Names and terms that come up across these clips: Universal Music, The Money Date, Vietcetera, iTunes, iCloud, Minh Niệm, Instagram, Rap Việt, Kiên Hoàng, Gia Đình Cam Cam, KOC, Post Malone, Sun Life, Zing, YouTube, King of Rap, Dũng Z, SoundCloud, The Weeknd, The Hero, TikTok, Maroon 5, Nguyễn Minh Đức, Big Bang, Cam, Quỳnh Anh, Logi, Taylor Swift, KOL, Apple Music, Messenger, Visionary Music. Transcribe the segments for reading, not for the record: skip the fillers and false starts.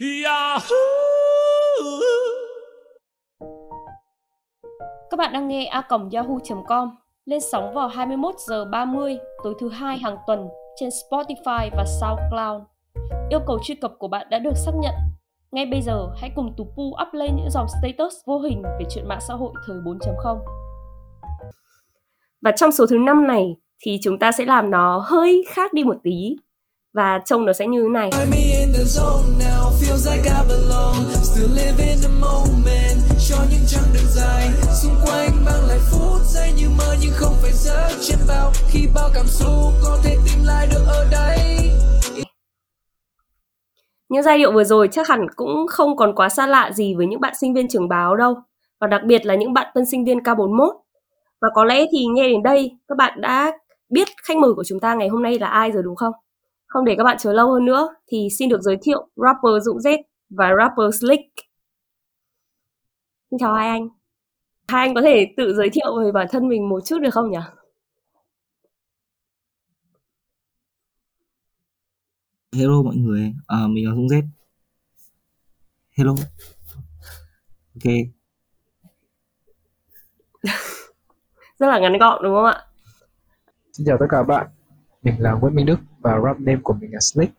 Yahoo. Các bạn đang nghe a.yahoo.com lên sóng vào 21h30 tối thứ Hai hàng tuần trên Spotify và SoundCloud. Yêu cầu truy cập của bạn đã được xác nhận. Ngay bây giờ hãy cùng Tú Pu up lên những dòng status vô hình về chuyện mạng xã hội thời 4.0. Và trong số thứ 5 này thì chúng ta sẽ làm nó hơi khác đi một tí. Và trông nó sẽ như thế này. Những giai điệu vừa rồi chắc hẳn cũng không còn quá xa lạ gì với những bạn sinh viên trường báo đâu. Và đặc biệt là những bạn tân sinh viên K41. Và có lẽ thì nghe đến đây các bạn đã biết khách mời của chúng ta ngày hôm nay là ai rồi đúng không? Không để các bạn chờ lâu hơn nữa thì xin được giới thiệu rapper Dũng Z và rapper Slick. Xin chào hai anh. Hai anh có thể tự giới thiệu về bản thân mình một chút được không nhỉ? Hello mọi người, mình là Dũng Z. Hello. Ok. Rất là ngắn gọn đúng không ạ? Xin chào tất cả các bạn. Mình là Nguyễn Minh Đức và rap name của mình là Slick.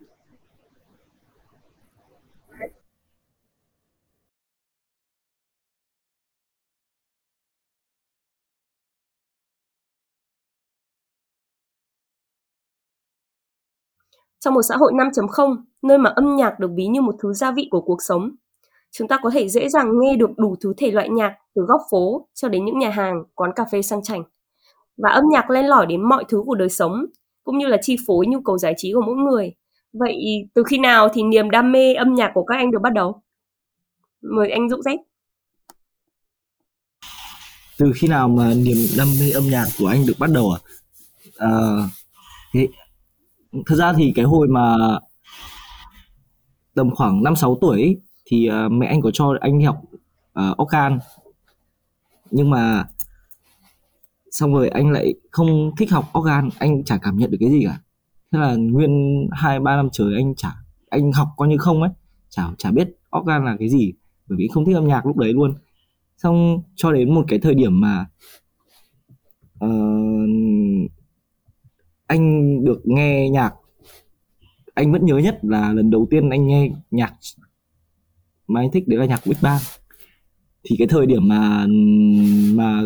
Trong một xã hội 5.0, nơi mà âm nhạc được ví như một thứ gia vị của cuộc sống, chúng ta có thể dễ dàng nghe được đủ thứ thể loại nhạc từ góc phố cho đến những nhà hàng, quán cà phê sang chảnh. Và âm nhạc len lỏi đến mọi thứ của đời sống, cũng như là chi phối nhu cầu giải trí của mỗi người. Vậy từ khi nào thì niềm đam mê âm nhạc của các anh được bắt đầu? Mời anh Dũng Z. Từ khi nào mà niềm đam mê âm nhạc của anh được bắt đầu à? Thật ra thì cái hồi mà tầm khoảng 5-6 tuổi ấy, thì mẹ anh có cho anh đi học organ. Nhưng mà xong rồi anh lại không thích học organ, anh chả cảm nhận được cái gì cả. Thế là nguyên 2-3 năm trời anh học coi như không ấy, chả biết organ là cái gì, bởi vì không thích âm nhạc lúc đấy luôn. Xong cho đến một cái thời điểm mà anh được nghe nhạc, anh vẫn nhớ nhất là lần đầu tiên anh nghe nhạc mà anh thích đấy là nhạc Big Bang. Thì cái thời điểm mà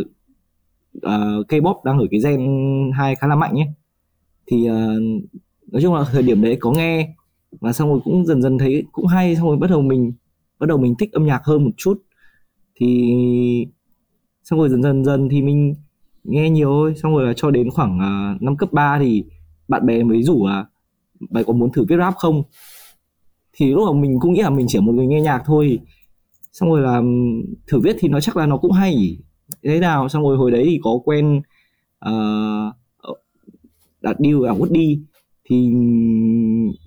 K-pop đang ở cái gen 2 khá là mạnh ấy, thì nói chung là thời điểm đấy có nghe và xong rồi cũng dần dần thấy cũng hay, xong rồi bắt đầu mình thích âm nhạc hơn một chút, thì xong rồi dần dần thì mình nghe nhiều thôi. Xong rồi là cho đến khoảng năm cấp 3 thì bạn bè mới rủ là mày có muốn thử viết rap không. Thì lúc đó mình cũng nghĩ là mình chỉ một người nghe nhạc thôi, xong rồi là thử viết thì nó chắc là nó cũng hay thế nào. Xong rồi hồi đấy thì có quen đặt deal ở Woody, thì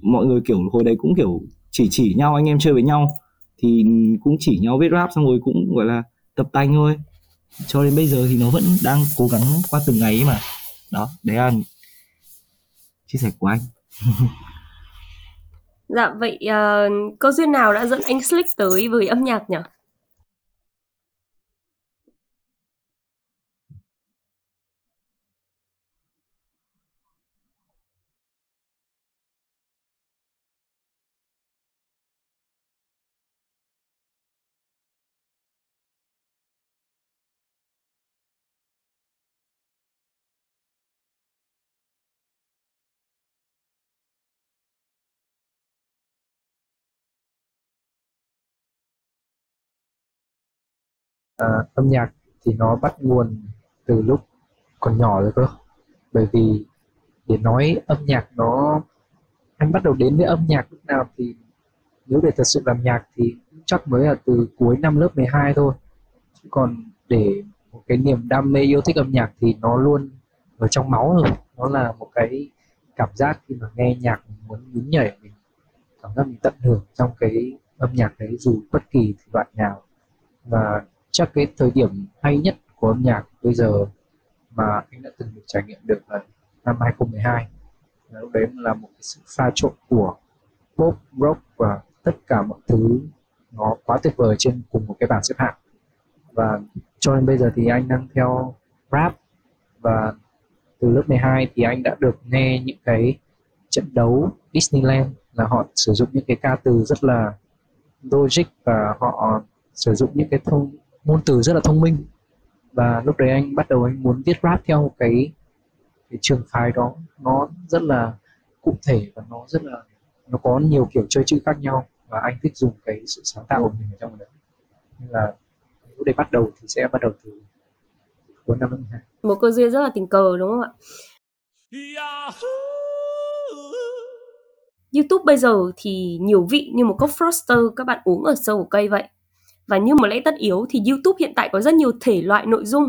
mọi người kiểu hồi đấy cũng kiểu chỉ nhau, anh em chơi với nhau thì cũng chỉ nhau viết rap, xong rồi cũng gọi là tập tành thôi. Cho đến bây giờ thì nó vẫn đang cố gắng qua từng ngày ấy mà. Đó, đấy là chia sẻ của anh. Dạ, vậy có duyên nào đã dẫn anh Slick tới với âm nhạc nhỉ? Âm nhạc thì nó bắt nguồn từ lúc còn nhỏ rồi cơ. Bởi vì để nói âm nhạc nó, anh bắt đầu đến với âm nhạc lúc nào thì nếu để thật sự làm nhạc thì chắc mới là từ cuối năm lớp 12 thôi. Chứ còn để một cái niềm đam mê yêu thích âm nhạc thì nó luôn ở trong máu rồi. Nó là một cái cảm giác khi mà nghe nhạc mình muốn nhún nhảy, mình cảm giác mình tận hưởng trong cái âm nhạc đấy dù bất kỳ thể loại nào. Và chắc cái thời điểm hay nhất của âm nhạc bây giờ mà anh đã từng được trải nghiệm được là năm 2012. Lúc đấy là một cái sự pha trộn của pop, rock và tất cả mọi thứ nó quá tuyệt vời trên cùng một cái bảng xếp hạng. Và cho nên bây giờ thì anh đang theo rap, và từ lớp 12 thì anh đã được nghe những cái trận đấu Disneyland, là họ sử dụng những cái ca từ rất là logic và họ sử dụng những cái ngôn từ rất là thông minh. Và lúc đấy anh bắt đầu anh muốn viết rap theo một cái trường phái đó, nó rất là cụ thể và nó rất là, nó có nhiều kiểu chơi chữ khác nhau, và anh thích dùng cái sự sáng tạo của mình ở trong đấy. Nên là nếu để bắt đầu thì sẽ bắt đầu từ cuối năm 2002. Một cơ duyên rất là tình cờ đúng không ạ? YouTube bây giờ thì nhiều vị như một cốc Froster các bạn uống ở sâu của cây vậy. Và như một lẽ tất yếu thì YouTube hiện tại có rất nhiều thể loại nội dung,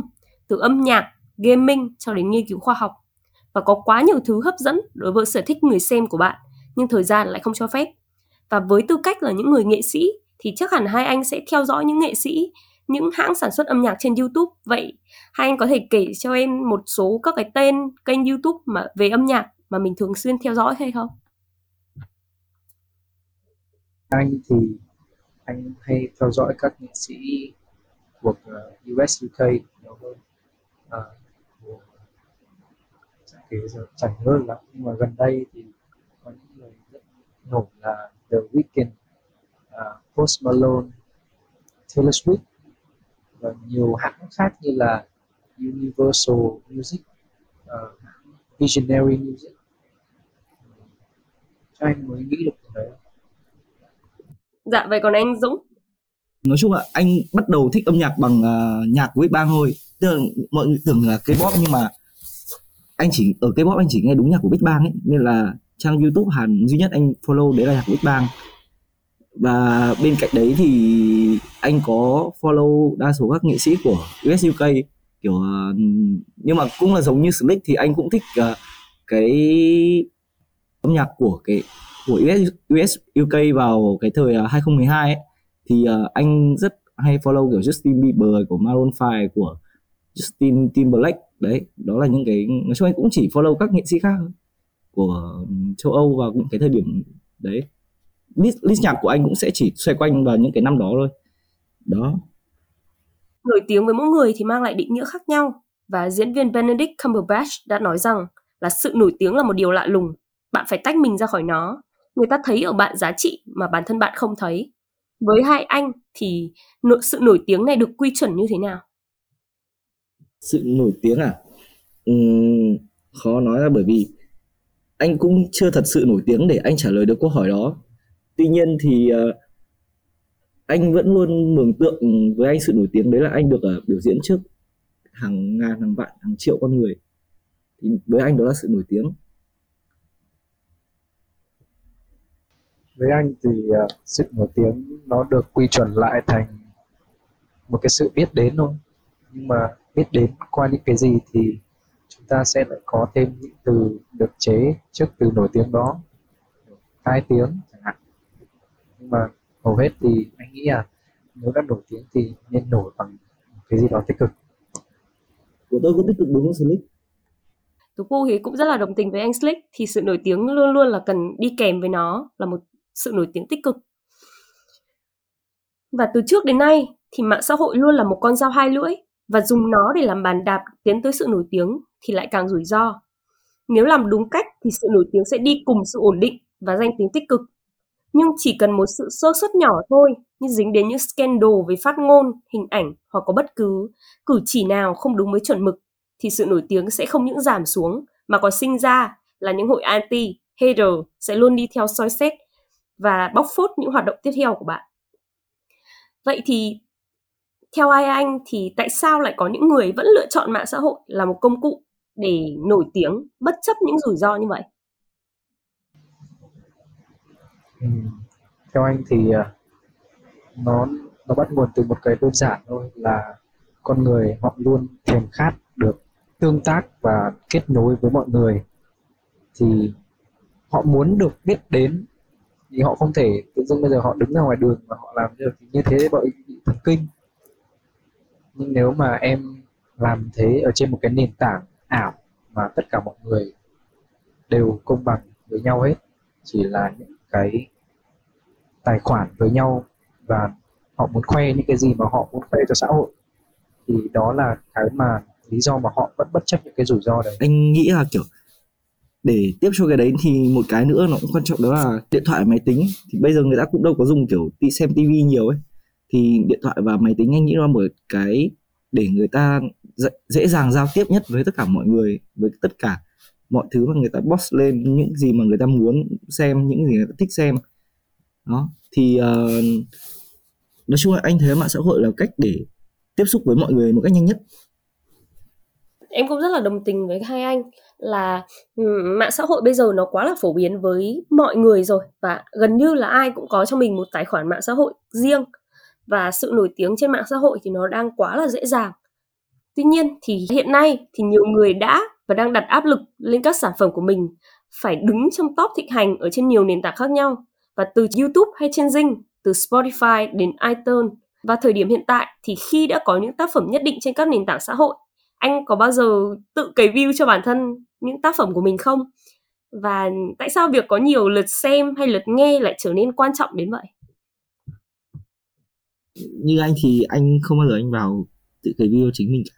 từ âm nhạc, gaming cho đến nghiên cứu khoa học. Và có quá nhiều thứ hấp dẫn đối với sở thích người xem của bạn, nhưng thời gian lại không cho phép. Và với tư cách là những người nghệ sĩ thì chắc hẳn hai anh sẽ theo dõi những nghệ sĩ, những hãng sản xuất âm nhạc trên YouTube. Vậy hai anh có thể kể cho em một số các cái tên kênh YouTube mà về âm nhạc mà mình thường xuyên theo dõi hay không? Anh thì anh hay theo dõi các nghệ sĩ thuộc US, UK nhiều hơn, chẳng hơn lắm. Nhưng mà gần đây thì có những người rất nổi là The Weeknd, Post Malone, Taylor Swift và nhiều hãng khác như là Universal Music, Visionary Music. Cho anh mới nghĩ được cái đấy. Dạ, vậy còn anh Dũng? Nói chung là anh bắt đầu thích âm nhạc bằng nhạc của Big Bang thôi. Tức là mọi người tưởng là K-pop, nhưng mà anh chỉ ở K-pop anh chỉ nghe đúng nhạc của Big Bang ấy. Nên là trang YouTube hẳn duy nhất anh follow đấy là nhạc của Big Bang. Và bên cạnh đấy thì anh có follow đa số các nghệ sĩ của US UK kiểu, nhưng mà cũng là giống như Slick thì anh cũng thích cái âm nhạc của US UK vào cái thời 2012 ấy. Thì anh rất hay follow kiểu Justin Bieber, của Maroon 5, của Justin Timberlake. Đấy, đó là những cái, nói chung anh cũng chỉ follow các nghệ sĩ khác của châu Âu vào những cái thời điểm đấy. List nhạc của anh cũng sẽ chỉ xoay quanh vào những cái năm đó thôi. Đó. Nổi tiếng với mỗi người thì mang lại định nghĩa khác nhau. Và diễn viên Benedict Cumberbatch đã nói rằng là sự nổi tiếng là một điều lạ lùng. Bạn phải tách mình ra khỏi nó. Người ta thấy ở bạn giá trị mà bản thân bạn không thấy. Với hai anh thì sự nổi tiếng này được quy chuẩn như thế nào? Sự nổi tiếng à? Khó nói là bởi vì anh cũng chưa thật sự nổi tiếng để anh trả lời được câu hỏi đó. Tuy nhiên thì anh vẫn luôn mường tượng với anh sự nổi tiếng đấy là anh được biểu diễn trước hàng ngàn, hàng vạn, hàng triệu con người. Thì với anh đó là sự nổi tiếng. Với anh thì sự nổi tiếng nó được quy chuẩn lại thành một cái sự biết đến thôi. Nhưng mà biết đến qua những cái gì thì chúng ta sẽ lại có thêm những từ được chế trước từ nổi tiếng đó, tai tiếng chẳng hạn. Nhưng mà hầu hết thì anh nghĩ là nếu đã nổi tiếng thì nên nổi bằng cái gì đó tích cực. Của tôi cũng tích cực đúng không Slick? Tú Cô thì cũng rất là đồng tình với anh Slick. Thì sự nổi tiếng luôn luôn là cần đi kèm với nó là một sự nổi tiếng tích cực. Và từ trước đến nay thì mạng xã hội luôn là một con dao hai lưỡi, và dùng nó để làm bàn đạp tiến tới sự nổi tiếng thì lại càng rủi ro. Nếu làm đúng cách thì sự nổi tiếng sẽ đi cùng sự ổn định và danh tiếng tích cực. Nhưng chỉ cần một sự sơ suất nhỏ thôi, như dính đến những scandal về phát ngôn, hình ảnh hoặc có bất cứ cử chỉ nào không đúng với chuẩn mực, thì sự nổi tiếng sẽ không những giảm xuống mà còn sinh ra là những hội anti, hater sẽ luôn đi theo soi xét và bóc phốt những hoạt động tiếp theo của bạn. Vậy thì theo hai anh thì tại sao lại có những người vẫn lựa chọn mạng xã hội là một công cụ để nổi tiếng bất chấp những rủi ro như vậy? Theo anh thì nó bắt nguồn từ một cái đơn giản thôi, là con người họ luôn thèm khát được tương tác và kết nối với mọi người. Thì họ muốn được biết đến, thì họ không thể tự dưng bây giờ họ đứng ra ngoài đường và họ làm được như thế, bọn mình bị thần kinh. Nhưng nếu mà em làm thế ở trên một cái nền tảng ảo mà tất cả mọi người đều công bằng với nhau hết, chỉ là những cái tài khoản với nhau và họ muốn khoe những cái gì mà họ muốn khoe cho xã hội. Thì đó là cái mà lý do mà họ vẫn bất chấp những cái rủi ro đấy. Anh nghĩ là kiểu để tiếp cho cái đấy thì một cái nữa nó cũng quan trọng, đó là điện thoại, máy tính. Thì bây giờ người ta cũng đâu có dùng kiểu xem tivi nhiều ấy, thì điện thoại và máy tính anh nghĩ là một cái để người ta dễ dàng giao tiếp nhất với tất cả mọi người, với tất cả mọi thứ mà người ta post lên, những gì mà người ta muốn xem, những gì người ta thích xem. Đó, thì nói chung là anh thấy mạng xã hội là cách để tiếp xúc với mọi người một cách nhanh nhất. Em cũng rất là đồng tình với hai anh là mạng xã hội bây giờ nó quá là phổ biến với mọi người rồi, và gần như là ai cũng có cho mình một tài khoản mạng xã hội riêng, và sự nổi tiếng trên mạng xã hội thì nó đang quá là dễ dàng. Tuy nhiên thì hiện nay thì nhiều người đã và đang đặt áp lực lên các sản phẩm của mình phải đứng trong top thịnh hành ở trên nhiều nền tảng khác nhau, và từ YouTube hay trên Zing, từ Spotify đến iTunes. Và thời điểm hiện tại thì khi đã có những tác phẩm nhất định trên các nền tảng xã hội, anh có bao giờ tự cày view cho bản thân những tác phẩm của mình không? Và tại sao việc có nhiều lượt xem hay lượt nghe lại trở nên quan trọng đến vậy? Như anh thì anh không bao giờ anh vào tự cày view chính mình cả.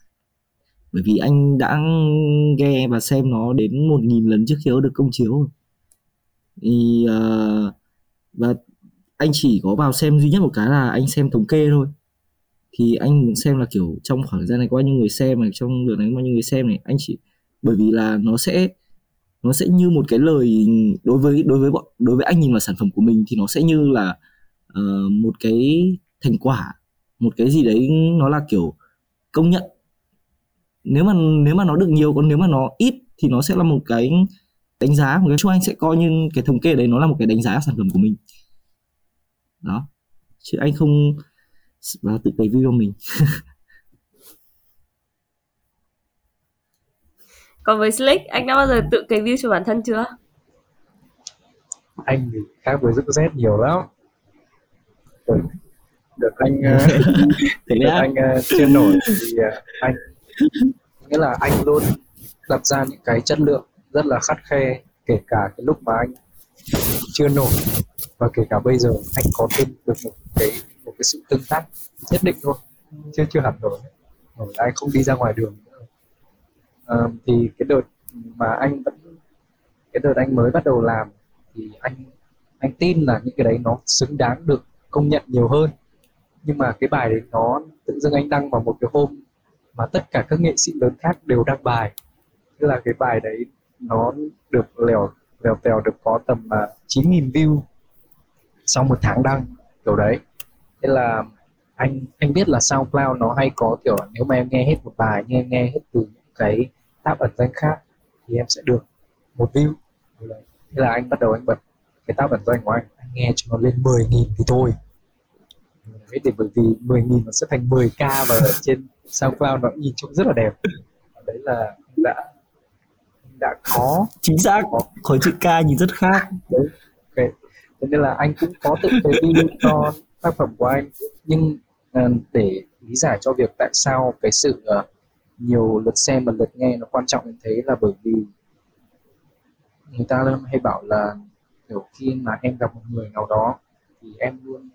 Bởi vì anh đã nghe và xem nó đến 1.000 lần trước khi nó được công chiếu. Thì, và anh chỉ có vào xem duy nhất một cái là anh xem thống kê thôi. Thì anh muốn xem là kiểu trong khoảng thời gian này có bao nhiêu người xem này, trong lượt này có bao nhiêu người xem này. Anh chỉ bởi vì là nó sẽ như một cái lời đối với anh nhìn vào sản phẩm của mình thì nó sẽ như là một cái thành quả, một cái gì đấy nó là kiểu công nhận. Nếu mà nó được nhiều, còn nếu mà nó ít thì nó sẽ là một cái đánh giá. Một cái chung anh sẽ coi như cái thống kê đấy nó là một cái đánh giá sản phẩm của mình. Đó. Chứ anh không vào tự cày view cho mình. Còn với Slick, anh đã bao giờ tự cày view cho bản thân chưa? Anh thì khác với Dũng Z nhiều lắm. Được anh chưa nổi thì anh nghĩa là anh luôn đặt ra những cái chất lượng rất là khắt khe, kể cả cái lúc mà anh chưa nổi và kể cả bây giờ anh có thêm được một cái sự tương tác nhất định thôi, chứ chưa hẳn rồi anh không đi ra ngoài đường. Thì cái đợt mà anh mới bắt đầu làm thì anh tin là những cái đấy nó xứng đáng được công nhận nhiều hơn. Nhưng mà cái bài đấy nó tự dưng anh đăng vào một cái hôm mà tất cả các nghệ sĩ lớn khác đều đăng bài, tức là cái bài đấy nó được lèo tèo được có tầm 9.000 view sau một tháng đăng kiểu đấy. Thế là anh biết là SoundCloud nó hay có kiểu nếu mà em nghe hết một bài, nghe hết từ những cái tab ẩn danh khác thì em sẽ được một view. Thế là anh bắt đầu anh bật cái tab ẩn danh của anh nghe cho nó lên 10.000 thì thôi. Thế bởi vì 10.000 nó sẽ thành 10k và ở trên SoundCloud nó nhìn trông rất là đẹp. Đấy là đã có chính xác, khối chữ K nhìn rất khác đấy. Okay. Thế nên là anh cũng có tự cái video cho tác phẩm của anh, nhưng để lý giải cho việc tại sao cái sự nhiều lượt xem và lượt nghe nó quan trọng như thế là bởi vì người ta hay bảo là kiểu khi mà em gặp một người nào đó thì em luôn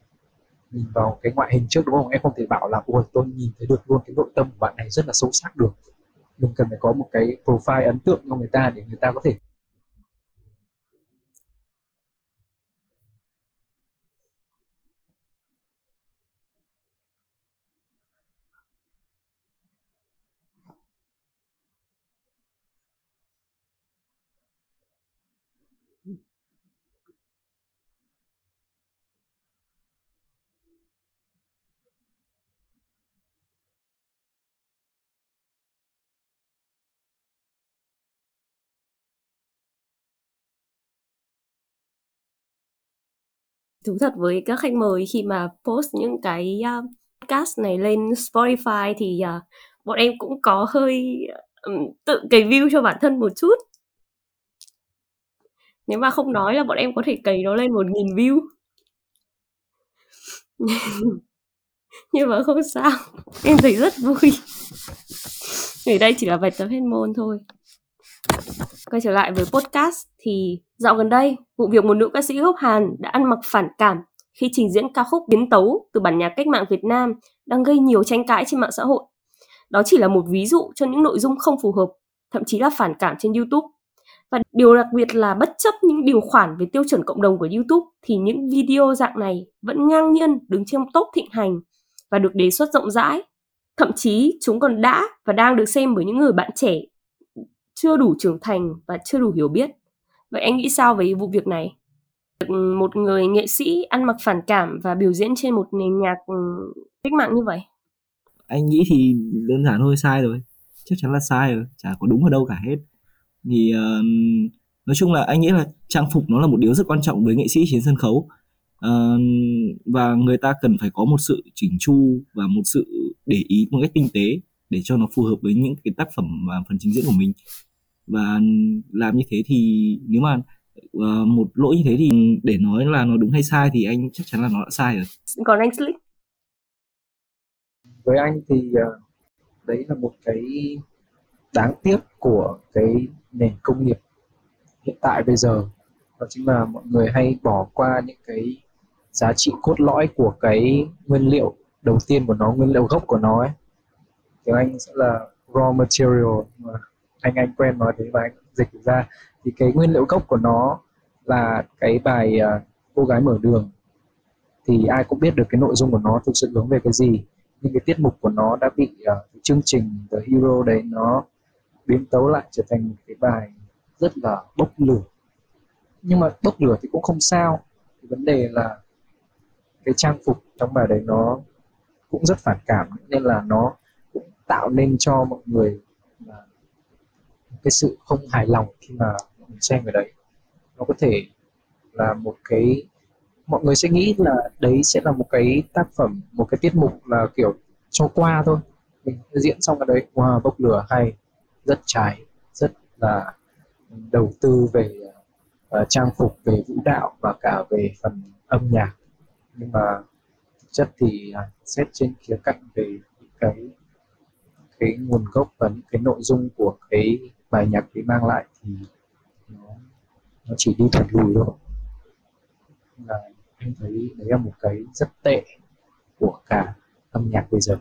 nhìn vào cái ngoại hình trước, đúng không? Em không thể bảo là ôi tôi nhìn thấy được luôn cái nội tâm của bạn này rất là sâu sắc được. Mình cần phải có một cái profile ấn tượng cho người ta để người ta có thể. Thú thật với các khách mời, khi mà post những cái podcast này lên Spotify thì bọn em cũng có hơi tự cày view cho bản thân một chút. Nếu mà không nói là bọn em có thể cày nó lên 1.000 view. Nhưng mà không sao, em thấy rất vui. Vì đây chỉ là bài tập hết môn thôi. Quay trở lại với podcast thì dạo gần đây, vụ việc một nữ ca sĩ gốc Hàn đã ăn mặc phản cảm khi trình diễn ca khúc biến tấu từ bản nhạc cách mạng Việt Nam đang gây nhiều tranh cãi trên mạng xã hội. Đó chỉ là một ví dụ cho những nội dung không phù hợp, thậm chí là phản cảm trên YouTube. Và điều đặc biệt là bất chấp những điều khoản về tiêu chuẩn cộng đồng của YouTube thì những video dạng này vẫn ngang nhiên đứng trong top thịnh hành và được đề xuất rộng rãi. Thậm chí chúng còn đã và đang được xem bởi những người bạn trẻ chưa đủ trưởng thành và chưa đủ hiểu biết. Vậy anh nghĩ sao về vụ việc này? Một người nghệ sĩ ăn mặc phản cảm và biểu diễn trên một nền nhạc cách mạng như vậy? Anh nghĩ thì đơn giản thôi, sai rồi. Chắc chắn là sai rồi, chả có đúng ở đâu cả hết. Thì nói chung là anh nghĩ là trang phục nó là một điều rất quan trọng với nghệ sĩ trên sân khấu, và người ta cần phải có một sự chỉnh chu và một sự để ý một cách tinh tế để cho nó phù hợp với những cái tác phẩm và phần trình diễn của mình. Và làm như thế thì nếu mà một lỗi như thế thì để nói là nó đúng hay sai thì anh chắc chắn là nó đã sai rồi. Còn anh Slick? Với anh thì đấy là một cái đáng tiếc của cái nền công nghiệp hiện tại bây giờ, đó chính là mọi người hay bỏ qua những cái giá trị cốt lõi của cái nguyên liệu đầu tiên của nó, nguyên liệu gốc của nó ấy. Tiếng Anh sẽ là raw material mà anh quen nói đấy và anh dịch ra, thì cái nguyên liệu gốc của nó là cái bài Cô Gái Mở Đường, thì ai cũng biết được cái nội dung của nó thực sự hướng về cái gì, nhưng cái tiết mục của nó đã bị chương trình The Hero đấy nó biến tấu lại trở thành một cái bài rất là bốc lửa. Nhưng mà bốc lửa thì cũng không sao, cái vấn đề là cái trang phục trong bài đấy nó cũng rất phản cảm, nên là nó cũng tạo nên cho mọi người cái sự không hài lòng khi mà mọi người xem cái đấy. Nó có thể là một cái, mọi người sẽ nghĩ là đấy sẽ là một cái tác phẩm, một cái tiết mục là kiểu cho qua thôi, mình diễn xong cái đấy, wow, bốc lửa hay, rất cháy, rất là đầu tư về trang phục, về vũ đạo và cả về phần âm nhạc. Nhưng mà thực chất thì xét trên khía cạnh về cái nguồn gốc và những cái nội dung của cái bài nhạc ấy mang lại thì nó chỉ đi thụt lùi thôi. Là anh thấy đấy là một cái rất tệ của cả âm nhạc bây giờ.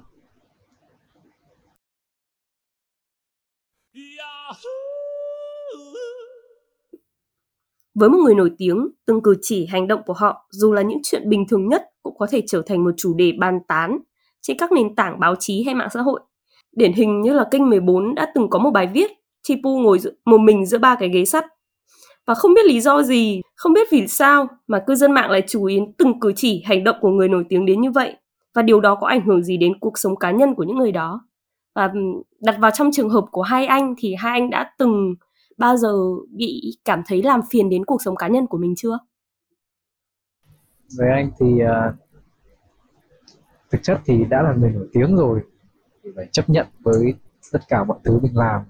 Với một người nổi tiếng, từng cử chỉ hành động của họ dù là những chuyện bình thường nhất cũng có thể trở thành một chủ đề bàn tán trên các nền tảng báo chí hay mạng xã hội. Điển hình như là kênh 14 đã từng có một bài viết Chipu ngồi một mình giữa ba cái ghế sắt. Và không biết lý do gì, không biết vì sao mà cư dân mạng lại chú ý từng cử chỉ hành động của người nổi tiếng đến như vậy, và điều đó có ảnh hưởng gì đến cuộc sống cá nhân của những người đó. Và đặt vào trong trường hợp của hai anh thì hai anh đã từng bao giờ bị cảm thấy làm phiền đến cuộc sống cá nhân của mình chưa? Với anh thì thực chất thì đã là người nổi tiếng rồi thì phải chấp nhận với tất cả mọi thứ mình làm.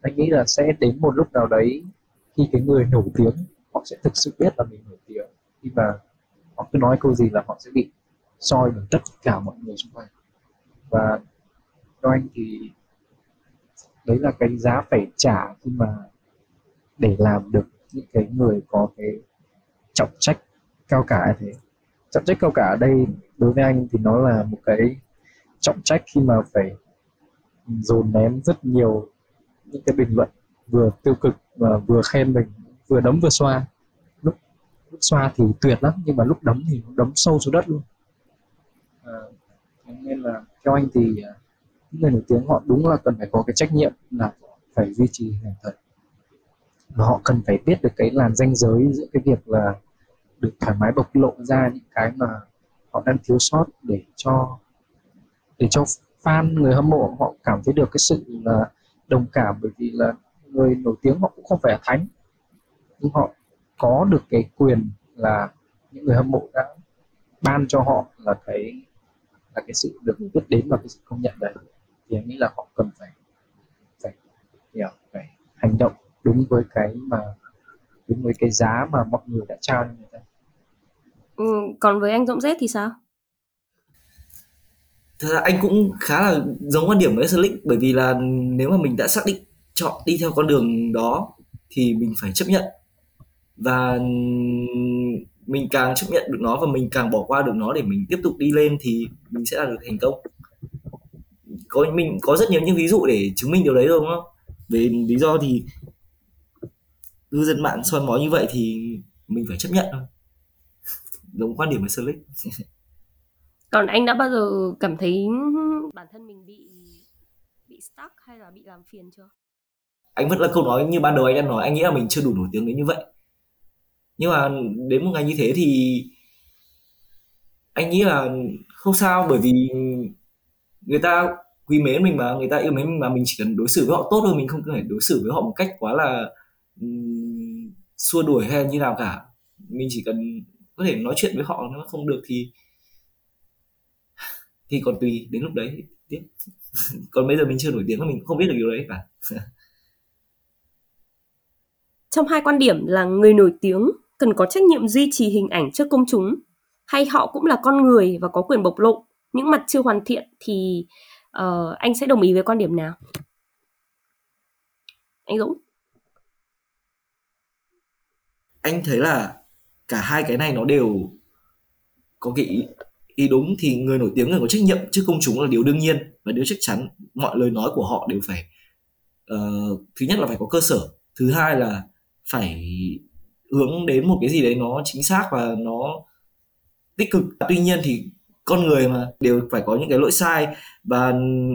Anh nghĩ là sẽ đến một lúc nào đấy khi cái người nổi tiếng họ sẽ thực sự biết là mình nổi tiếng, khi mà họ cứ nói câu gì là họ sẽ bị soi bằng tất cả mọi người xung quanh. Và theo anh thì đấy là cái giá phải trả khi mà để làm được những cái người có cái trọng trách cao cả thế. Trọng trách cao cả ở đây đối với anh thì nó là một cái trọng trách khi mà phải dồn nén rất nhiều những cái bình luận vừa tiêu cực và vừa khen mình, vừa đấm vừa xoa. Lúc xoa thì tuyệt lắm, nhưng mà lúc đấm thì đấm sâu xuống đất luôn. Nên là theo anh thì những người nổi tiếng họ đúng là cần phải có cái trách nhiệm là phải duy trì hình ảnh thật, và họ cần phải biết được cái làn ranh giới giữa cái việc là được thoải mái bộc lộ ra những cái mà họ đang thiếu sót để cho fan, người hâm mộ họ cảm thấy được cái sự là đồng cảm, bởi vì là người nổi tiếng họ cũng không phải là thánh, nhưng họ có được cái quyền là những người hâm mộ đã ban cho họ là cái sự được biết đến và cái sự công nhận đấy. Thì anh nghĩ là họ cần phải hành động đúng với cái giá mà mọi người đã trao cho người ta. Còn với anh Dũng Z thì sao? Thật ra anh cũng khá là giống quan điểm với Slick, bởi vì là nếu mà mình đã xác định chọn đi theo con đường đó thì mình phải chấp nhận. Và mình càng chấp nhận được nó và mình càng bỏ qua được nó để mình tiếp tục đi lên thì mình sẽ đạt được thành công. Mình có rất nhiều những ví dụ để chứng minh điều đấy, đúng không? Về lý do thì cư dân mạng soi mói như vậy thì mình phải chấp nhận thôi. Đúng quan điểm với Slick. Còn anh đã bao giờ cảm thấy bản thân mình bị stuck hay là bị làm phiền chưa? Anh vẫn là câu nói như ban đầu anh đã nói, anh nghĩ là mình chưa đủ nổi tiếng đến như vậy. Nhưng mà đến một ngày như thế thì anh nghĩ là không sao, bởi vì người ta quý mến mình mà, người ta yêu mến mình mà, mình chỉ cần đối xử với họ tốt thôi, mình không cần phải đối xử với họ một cách quá là xua đuổi hay như nào cả. Mình chỉ cần có thể nói chuyện với họ, nếu không được thì còn tùy đến lúc đấy tiếp. Còn bây giờ mình chưa nổi tiếng, mình không biết được điều đấy cả. Trong hai quan điểm là người nổi tiếng cần có trách nhiệm duy trì hình ảnh trước công chúng, hay họ cũng là con người và có quyền bộc lộ những mặt chưa hoàn thiện, thì anh sẽ đồng ý với quan điểm nào? Anh Dũng? Anh thấy là cả hai cái này nó đều có cái ý đúng. Thì người nổi tiếng, người có trách nhiệm trước công chúng là điều đương nhiên và điều chắc chắn. Mọi lời nói của họ đều phải thứ nhất là phải có cơ sở, thứ hai là phải hướng đến một cái gì đấy nó chính xác và nó tích cực. Tuy nhiên thì con người mà, đều phải có những cái lỗi sai và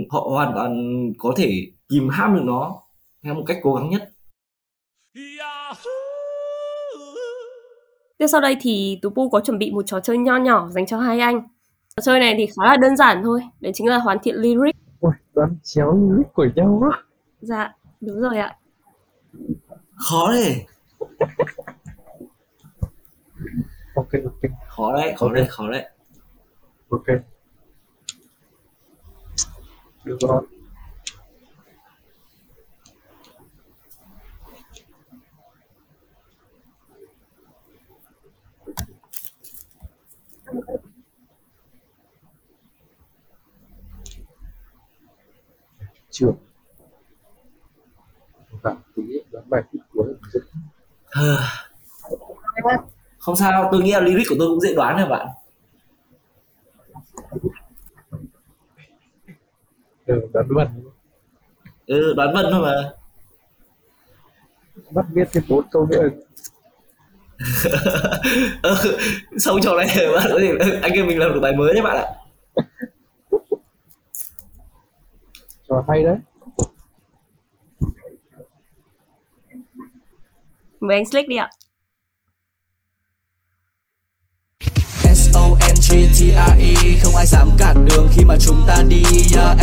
họ hoàn toàn có thể kìm hãm được nó theo một cách cố gắng nhất. Tiếp sau đây thì Tupu có chuẩn bị một trò chơi nho nhỏ dành cho hai anh. Trò chơi này thì khá là đơn giản thôi, đấy chính là hoàn thiện lyric. Ôi, đoán chéo lyric của nhau á. Dạ, đúng rồi ạ. Khó đấy. Ok. Khó đấy. Ok. Được rồi. Chưa. Không sao, tôi nghĩ là lyric của tôi cũng dễ đoán rồi bạn. Đoán vần thôi mà. Bắt biết thêm 4 câu nữa. Sau trò này bạn có thể, anh em mình làm được bài mới đấy bạn ạ. Trò hay đấy. Mời anh Slick đi ạ. SONGTRE, không ai dám cản đường khi mà chúng ta đi.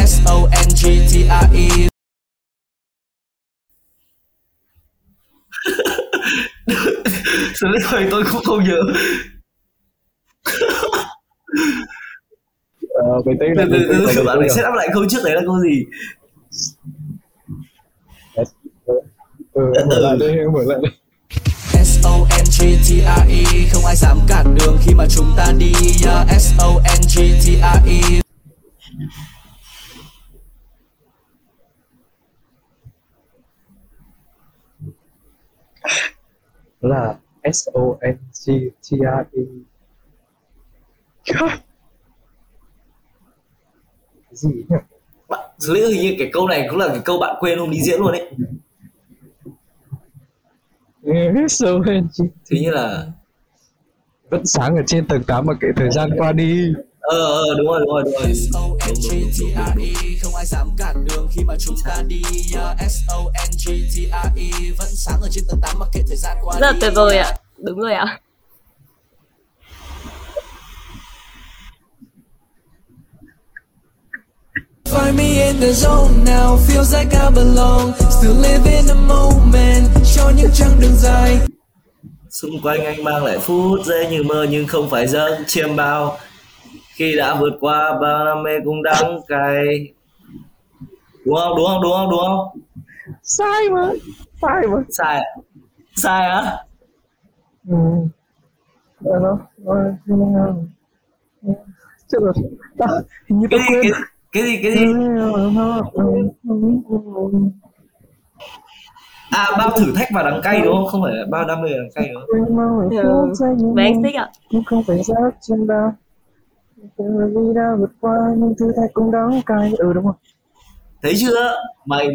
SONGTRE. Sorry, tôi cũng không nhớ. Từ bạn phải setup lại câu trước đấy là câu gì? Mở lại đây. SONGTRE, không ai dám cản đường khi mà chúng ta đi. SONGTRE. Là SONGTRE. Gì nhỉ? Bạn liệu hình như cái câu này cũng là cái câu bạn quên hôm đi diễn luôn đấy. Thế như là vẫn sáng ở trên tầng 8 mà kệ thời gian qua đi. Đúng rồi. SONGTRE, không ai dám cản đường khi mà chúng ta đi. SONGTRE, vẫn sáng ở trên tầng 8 mà kệ thời gian qua đi. Rất là tuyệt vời ạ, đúng rồi ạ. Find me in the zone now, feels like I belong. Still live in the moment, cho những chặng đường dài. Xung quanh anh mang lại phút giây như mơ nhưng không phải giấc chiêm bao. Khi đã vượt qua bao năm mê cũng đắng cay. Đúng không? Sai mà. Sai hả? Cái gì? À, bao thử thách và đắng cay đúng không? Không phải là bao đam mê và đắng cay đúng không? Và anh Slick ạ? Cũng không phải rớt trên bao. Từng là đi đã vượt qua nhưng thử thách cũng đắng cay. Ừ đúng rồi. Thấy chưa? Mày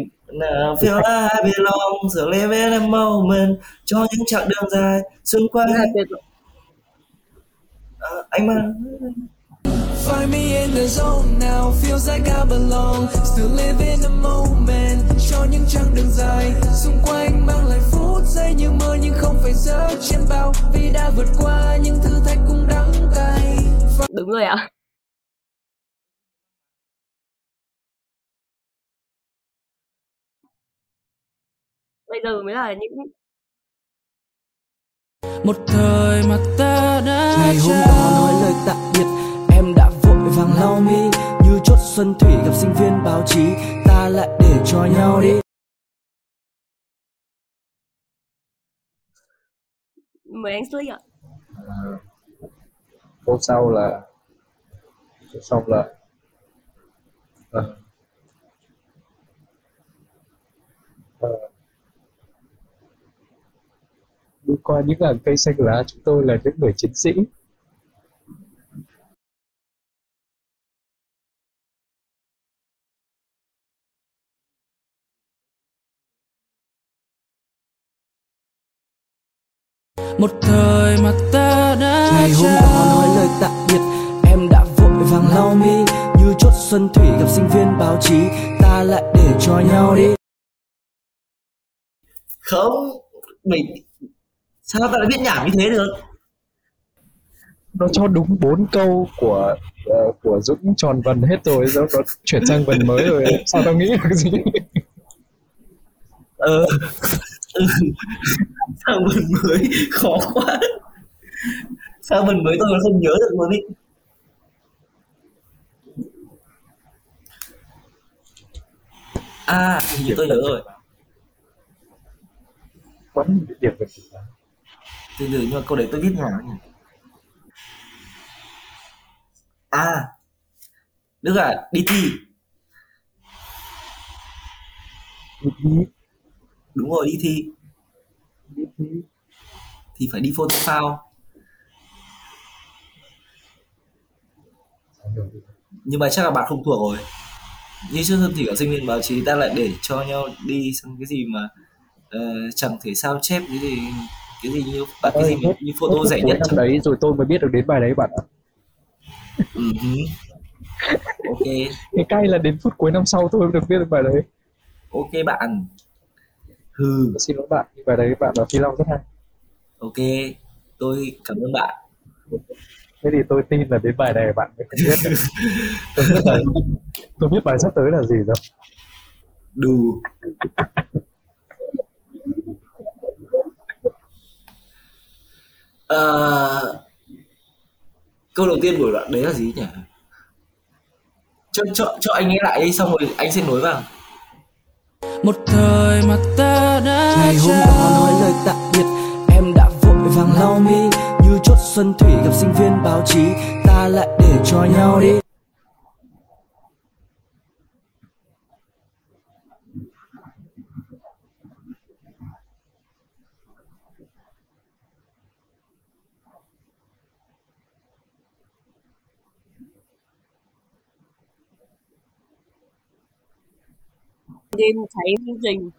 feel I belong, the level and moment. Cho những chặng đường dài, xuân quay. Anh mà find me in the zone now, feels like I belong. Still live in the moment. Cho những chặng đường dài, xung quanh mang lại phút giây như mơ nhưng không phải dỡ trên bao vì đã vượt qua những thử thách cũng đắng cay. Đúng rồi ạ. Bây giờ mới là những một thời mà ta đã ngày hôm đó nói lời tạm biệt. Em đã vội vàng lau mi như chốt xuân thủy gặp sinh viên báo chí. Ta lại để cho nhau đi. Mời anh Slick ạ. Câu sau là đi qua những làn cây xanh lá, chúng tôi là những người chiến sĩ. Một thời mà ta đã ngày hôm đó nói lời tạm biệt. Em đã vội vàng lau mi như chốt xuân thủy gặp sinh viên báo chí. Ta lại để cho nhau đi. Không, mình sao ta lại biết nhảm như thế được? Nó cho đúng 4 câu của Dũng tròn vần hết rồi, nó chuyển sang vần mới rồi. Sao tao nghĩ được gì? Sao vần mới khó quá. Sao vần mới tôi còn không nhớ được luôn ý. À, thì tôi nhớ rồi. Quán điểm về gì đó. Từ nhưng mà câu đấy tôi biết nhả nhỉ. À, Đức à, DT. Đúng rồi, đi thi. Thì phải đi photo foul. Nhưng mà chắc là bạn không thuộc rồi. Như trước thân thì ở sinh viên báo chí ta lại để cho nhau đi xong cái gì mà chẳng thể sao chép cái gì như bạn cái gì hết, như photo rẻ nhất trong đấy rồi tôi mới biết được đến bài đấy bạn ạ. Ok. Cái cay là đến phút cuối năm sau tôi mới được biết được bài đấy. Ok bạn. Tôi xin lỗi bạn, bài đấy bạn là Phi Long rất hay. Ok, tôi cảm ơn bạn. Thế thì tôi tin là đến bài này bạn mới biết. Tôi biết bài sắp tới là gì rồi. Đù. Câu đầu tiên của đoạn đấy là gì nhỉ? Cho anh nghe lại đi, xong rồi anh sẽ nối vào. Một thời mà ta đã ngày hôm đó nói lời tạm biệt. Em đã vội vàng lau mi như chốt xuân thủy gặp sinh viên báo chí. Ta lại để cho nhau đi. Đêm cháy chương trình.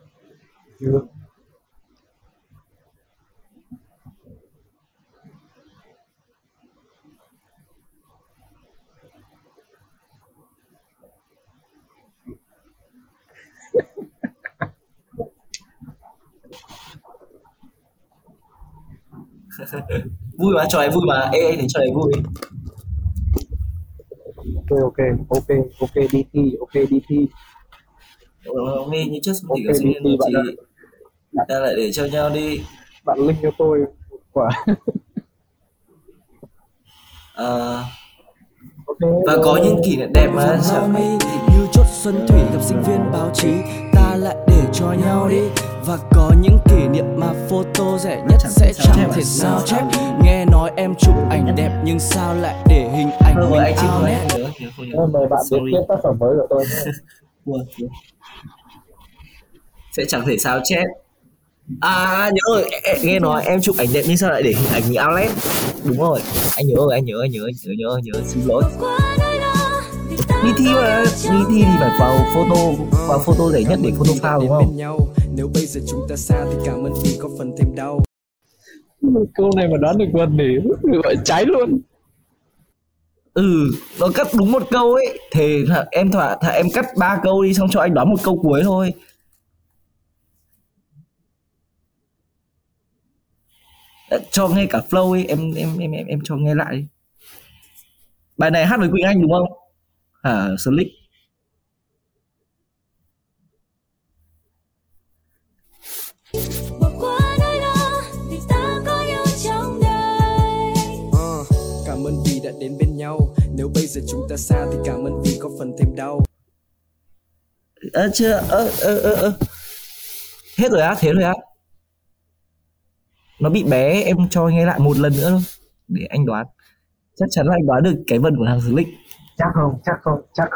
Vui mà, trò này vui mà. Ê, thấy trò này vui. Ok đi thi, Nghe như chất gì cả sinh viên thì ta lại để cho nhau đi. Bạn link cho tôi quả. Và có những kỷ niệm đẹp mà chẳng ai như chốt xuân thủy gặp sinh viên báo chí. Ta lại để cho nhau đi. Và có những kỷ niệm mà photo rẻ nhất sẽ chẳng thể sao chép. Nghe nói em chụp ảnh đẹp nhưng sao lại để hình ảnh mình ao nét. Mời bạn đến tiếp tác phẩm mới của tôi. Sẽ chẳng thể sao chép. À nhớ rồi, nghe nói em chụp ảnh đẹp nhưng sao lại để hình ảnh outlet. Đúng rồi, anh nhớ rồi, anh nhớ, xin lỗi. Đi thi mà, đi thi thì phải vào photo rẻ nhất để photo phao đúng không? Nếu bây giờ chúng ta xa thì cảm ơn vì có phần thêm đau. Câu này mà đoán được Quân thì gọi cháy luôn. Ừ, nó cắt đúng một câu ấy. Thế là em em cắt 3 câu đi xong cho anh đoán một câu cuối thôi. Cho nghe cả flow ấy, em cho nghe lại đi. Bài này hát với Quỳnh Anh đúng không? Hả, Slick. Cảm ơn vì đã đến bên nhau. Nếu bây giờ chúng ta xa thì cảm ơn vì có phần thêm đau. Hết rồi á, thế rồi á. Nó bị bé, em cho nghe lại một lần nữa thôi để anh đoán. Chắc chắn là anh đoán được cái vần của thằng Slick. Chắc không. Chắc.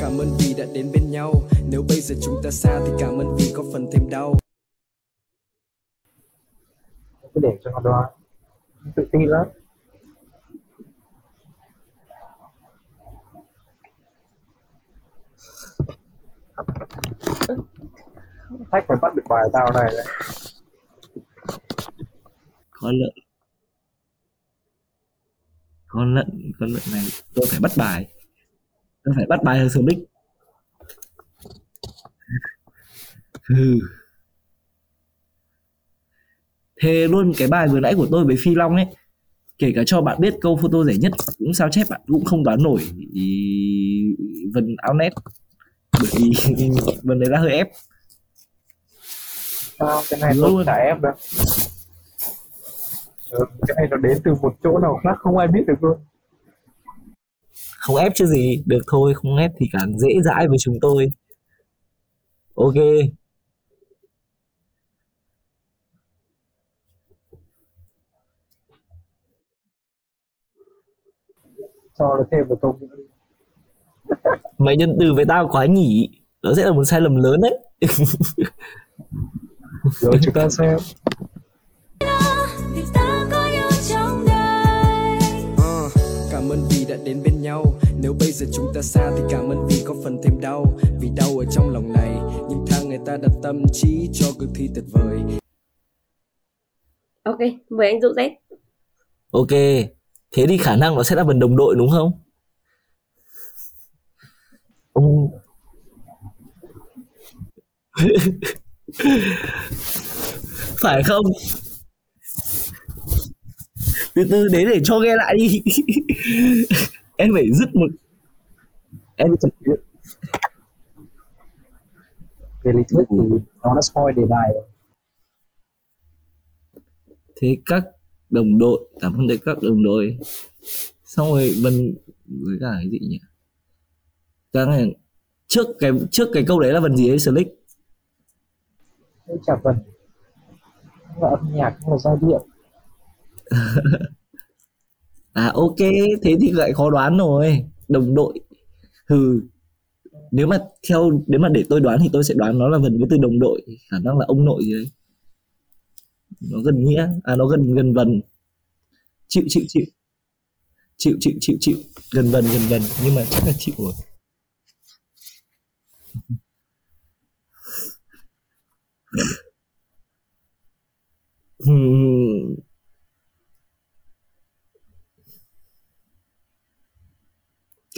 Cảm ơn vì đã đến bên nhau. Nếu bây giờ chúng ta xa thì cảm ơn vì có phần thêm đau. Cứ để cho nó đoán. Tự tin lắm. Thách phải bắt được bài tao này đấy. Con lợn này tôi phải bắt bài hơn Sonic. Thề luôn cái bài vừa nãy của tôi với Phi Long ấy, kể cả cho bạn biết câu photo rẻ nhất cũng sao chép bạn cũng không đoán nổi vần outnet. Bởi vì vấn đề là hơi ép. Sao cái này tôi chả ép đâu. Cái này nó đến từ một chỗ nào khác không ai biết được luôn. Không ép chứ gì. Được thôi, không ép thì càng dễ dãi với chúng tôi. Ok. Cho nó thêm một câu nữa. Mày nhân từ với tao quá nhỉ. Đó sẽ là một sai lầm lớn đấy. Rồi chúng ta xem. Cảm ơn vì đã đến bên nhau. Nếu bây giờ chúng ta xa thì cảm ơn vì có phần thêm đau. Vì đau ở trong lòng này, nhưng thang người ta đặt tâm trí cho cực thi tuyệt vời. Ok, mời anh Dũng Z. Ok, thế thì khả năng nó sẽ là phần đồng đội đúng không? Phải không? Từ đấy để cho nghe lại đi. Em phải dứt một. Em chật chữ. Về lý thuyết thì nó đã spoil đề bài rồi. Thế các đồng đội, cảm ơn đấy các đồng đội. Xong rồi vần với cả cái gì nhỉ? Các này trước cái câu đấy là vần gì ấy Slick? Đấy chả vần. Và âm nhạc cũng là giai điệu. À ok, thế thì lại khó đoán rồi. Đồng đội. Nếu mà để tôi đoán thì tôi sẽ đoán nó là vần với từ đồng đội, khả năng là ông nội gì đấy. Nó gần nghĩa, nó gần vần. Chịu. Gần vần nhưng mà chắc là chịu rồi.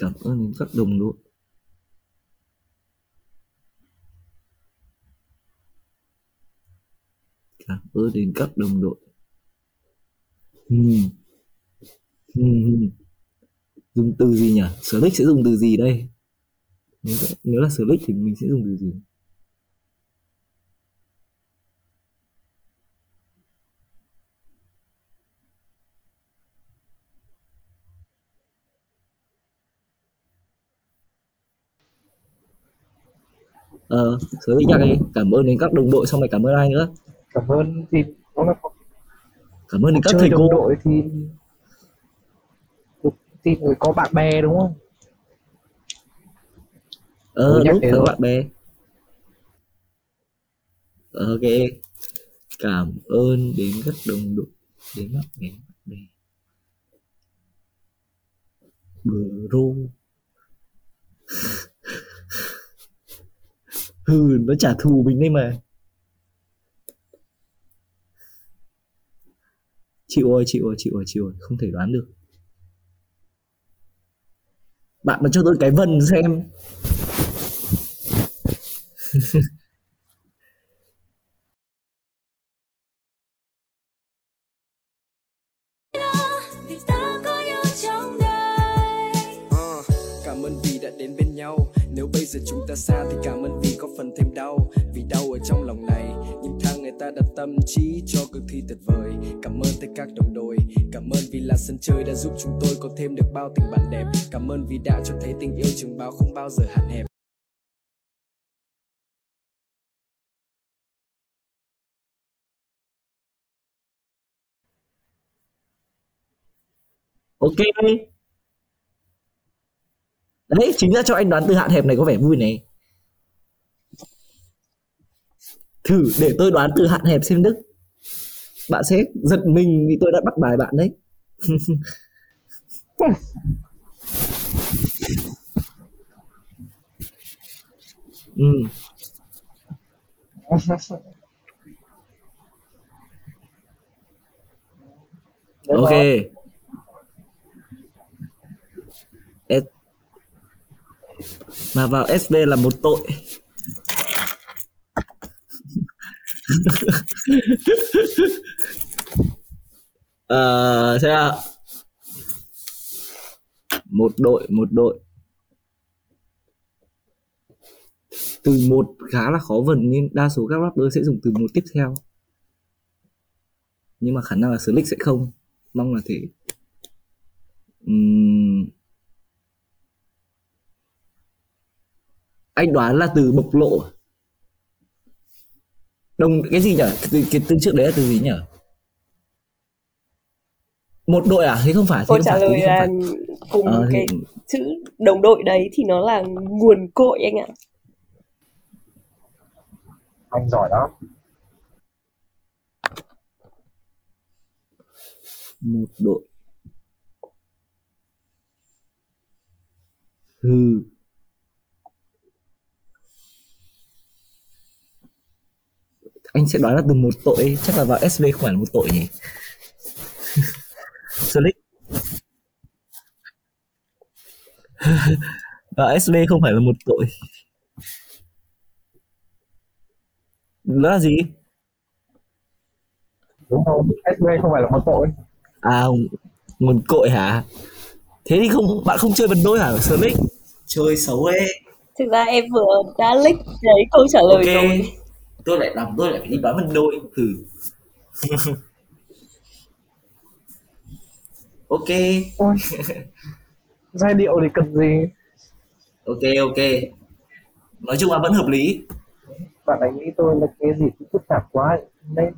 Cảm ơn các đồng đội. Cảm ơn đến các đồng đội. Dùng từ gì nhỉ? Slick sẽ dùng từ gì đây? Nếu là Slick thì mình sẽ dùng từ gì? Cảm ơn đến các đồng đội, xong rồi cảm ơn ai nữa? Cảm ơn thì nó là Cảm ơn các thầy cô. Đội thì có bạn bè đúng không? Đúng, có bạn bè. Ok. Cảm ơn đến các đồng đội, đến bạn bè. Bro. Nó trả thù mình đấy mà. Chị ơi, không thể đoán được. Bạn mà cho tôi cái vần xem. Cảm ơn vì đã đến bên nhau. Nếu bây giờ chúng ta xa thì cảm ơn vì có phần thêm đau. Vì đau ở trong lòng này, những tháng người ta đặt tâm trí cho cực thi tuyệt vời. Cảm ơn tới các đồng đội. Cảm ơn vì là sân chơi đã giúp chúng tôi có thêm được bao tình bạn đẹp. Cảm ơn vì đã cho thấy tình yêu trường báo không bao giờ hạn hẹp. Ok. Đấy, chính ra cho anh đoán từ hạn hẹp này có vẻ vui này. Thử để tôi đoán từ hạn hẹp xem Đức. Bạn sẽ giật mình vì tôi đã bắt bài bạn đấy. Ok. Mà vào SB là một tội. Thế à? Một đội. Từ một khá là khó vần nên đa số các rapper sẽ dùng từ một tiếp theo. Nhưng mà khả năng là Slick sẽ không. Mong là thế. Anh đoán là từ bộc lộ. Đồng cái gì nhỉ? Cái từ trước đấy là từ gì nhỉ? Một đội à? Thế không phải. Câu trả lời là cùng cái chữ đồng đội đấy thì nó là nguồn cội anh ạ. Anh giỏi đó. Một đội. Anh sẽ đoán là từ một tội, chắc là vào SV không phải là một tội nhỉ? Slick. Vào SV không phải là một tội. Đó là gì? Đúng không? SV không phải là một tội. À, nguồn cội hả? Thế thì không, bạn không chơi bần đôi hả Slick? Chơi xấu ấy. Thực ra em vừa đã leak lấy câu trả lời okay. Rồi. Tôi lại phải đi đoán mình đôi thử. Ok. Ôi, giai điệu thì cần gì. Ok. Nói chung là vẫn hợp lý. Bạn ấy nghĩ tôi là cái gì cũng phức tạp quá nên.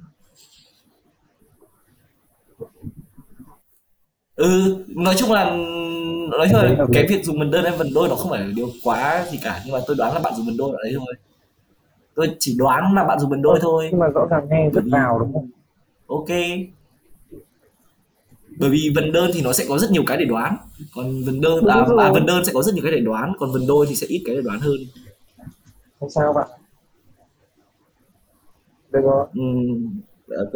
Nói chung là cái việc dùng mình đơn hay mình đôi nó không phải là điều quá gì cả. Nhưng mà tôi đoán là bạn dùng mình đôi ở đấy thôi. Tôi chỉ đoán là bạn dùng mình đôi thôi. Nhưng mà rõ ràng nghe rất vào đúng không? Ok. Bởi vì vần đơn thì nó sẽ có rất nhiều cái để đoán. Còn vần đơn sẽ có rất nhiều cái để đoán. Còn vần đôi thì sẽ ít cái để đoán hơn. Không sao bạn. Được rồi. Ok.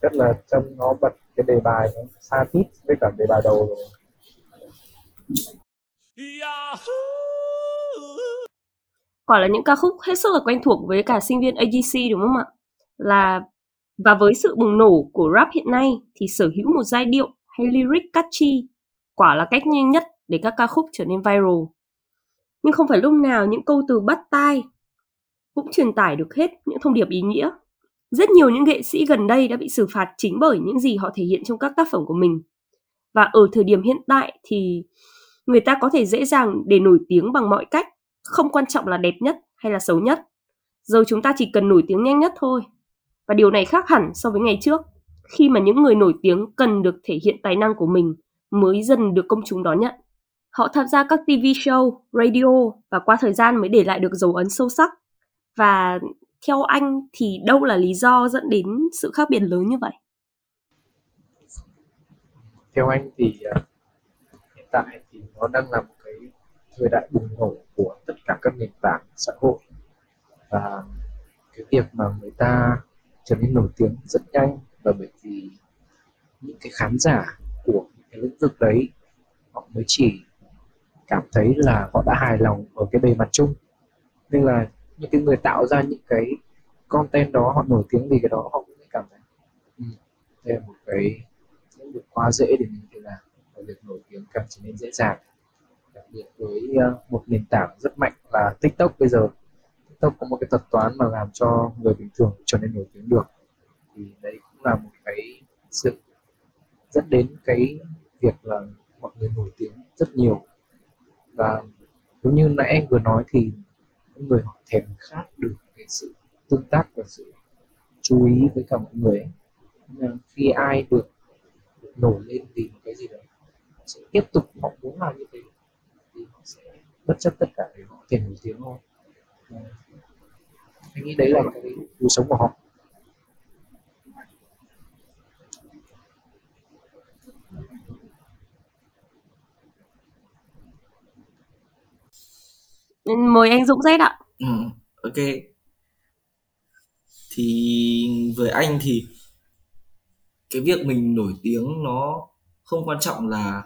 Rất là trông nó bật cái đề bài nó xa tít với cả đề bài đầu rồi. Quả là những ca khúc hết sức là quen thuộc với cả sinh viên AGC đúng không ạ? Và với sự bùng nổ của rap hiện nay thì sở hữu một giai điệu hay lyric catchy quả là cách nhanh nhất để các ca khúc trở nên viral. Nhưng không phải lúc nào những câu từ bắt tai cũng truyền tải được hết những thông điệp ý nghĩa. Rất nhiều những nghệ sĩ gần đây đã bị xử phạt chính bởi những gì họ thể hiện trong các tác phẩm của mình. Và ở thời điểm hiện tại thì người ta có thể dễ dàng để nổi tiếng bằng mọi cách, không quan trọng là đẹp nhất hay là xấu nhất. Giờ chúng ta chỉ cần nổi tiếng nhanh nhất thôi. Và điều này khác hẳn so với ngày trước, khi mà những người nổi tiếng cần được thể hiện tài năng của mình mới dần được công chúng đón nhận. Họ tham gia các TV show, radio và qua thời gian mới để lại được dấu ấn sâu sắc. Và theo anh thì đâu là lý do dẫn đến sự khác biệt lớn như vậy? Theo anh thì hiện tại thì nó đang là một cái thời đại bùng nổ của tất cả các nền tảng xã hội. Và cái việc mà người ta trở nên nổi tiếng rất nhanh là bởi vì những cái khán giả của cái lĩnh vực đấy họ mới chỉ cảm thấy là họ đã hài lòng ở cái bề mặt chung. Nên là những cái người tạo ra những cái content đó, họ nổi tiếng vì cái đó, họ cũng cảm thấy đây là một cái việc quá dễ để mình làm, và việc nổi tiếng càng trở nên dễ dàng. Đặc biệt với một nền tảng rất mạnh là TikTok bây giờ. TikTok có một cái thuật toán mà làm cho người bình thường trở nên nổi tiếng được. Thì đấy cũng là một cái sự dẫn đến cái việc là mọi người nổi tiếng rất nhiều. Và giống như nãy anh vừa nói thì những người họ thèm khát được cái sự tương tác và sự chú ý với cả mọi người. Khi ai được nổi lên vì một cái gì đó, họ sẽ tiếp tục, họ muốn làm như thế thì họ sẽ bất chấp tất cả để họ tìm nổi tiếng thôi. Anh nghĩ đấy là cái cuộc sống của họ. Mời anh Dũng Z ạ. Ok. Thì với anh thì cái việc mình nổi tiếng nó không quan trọng là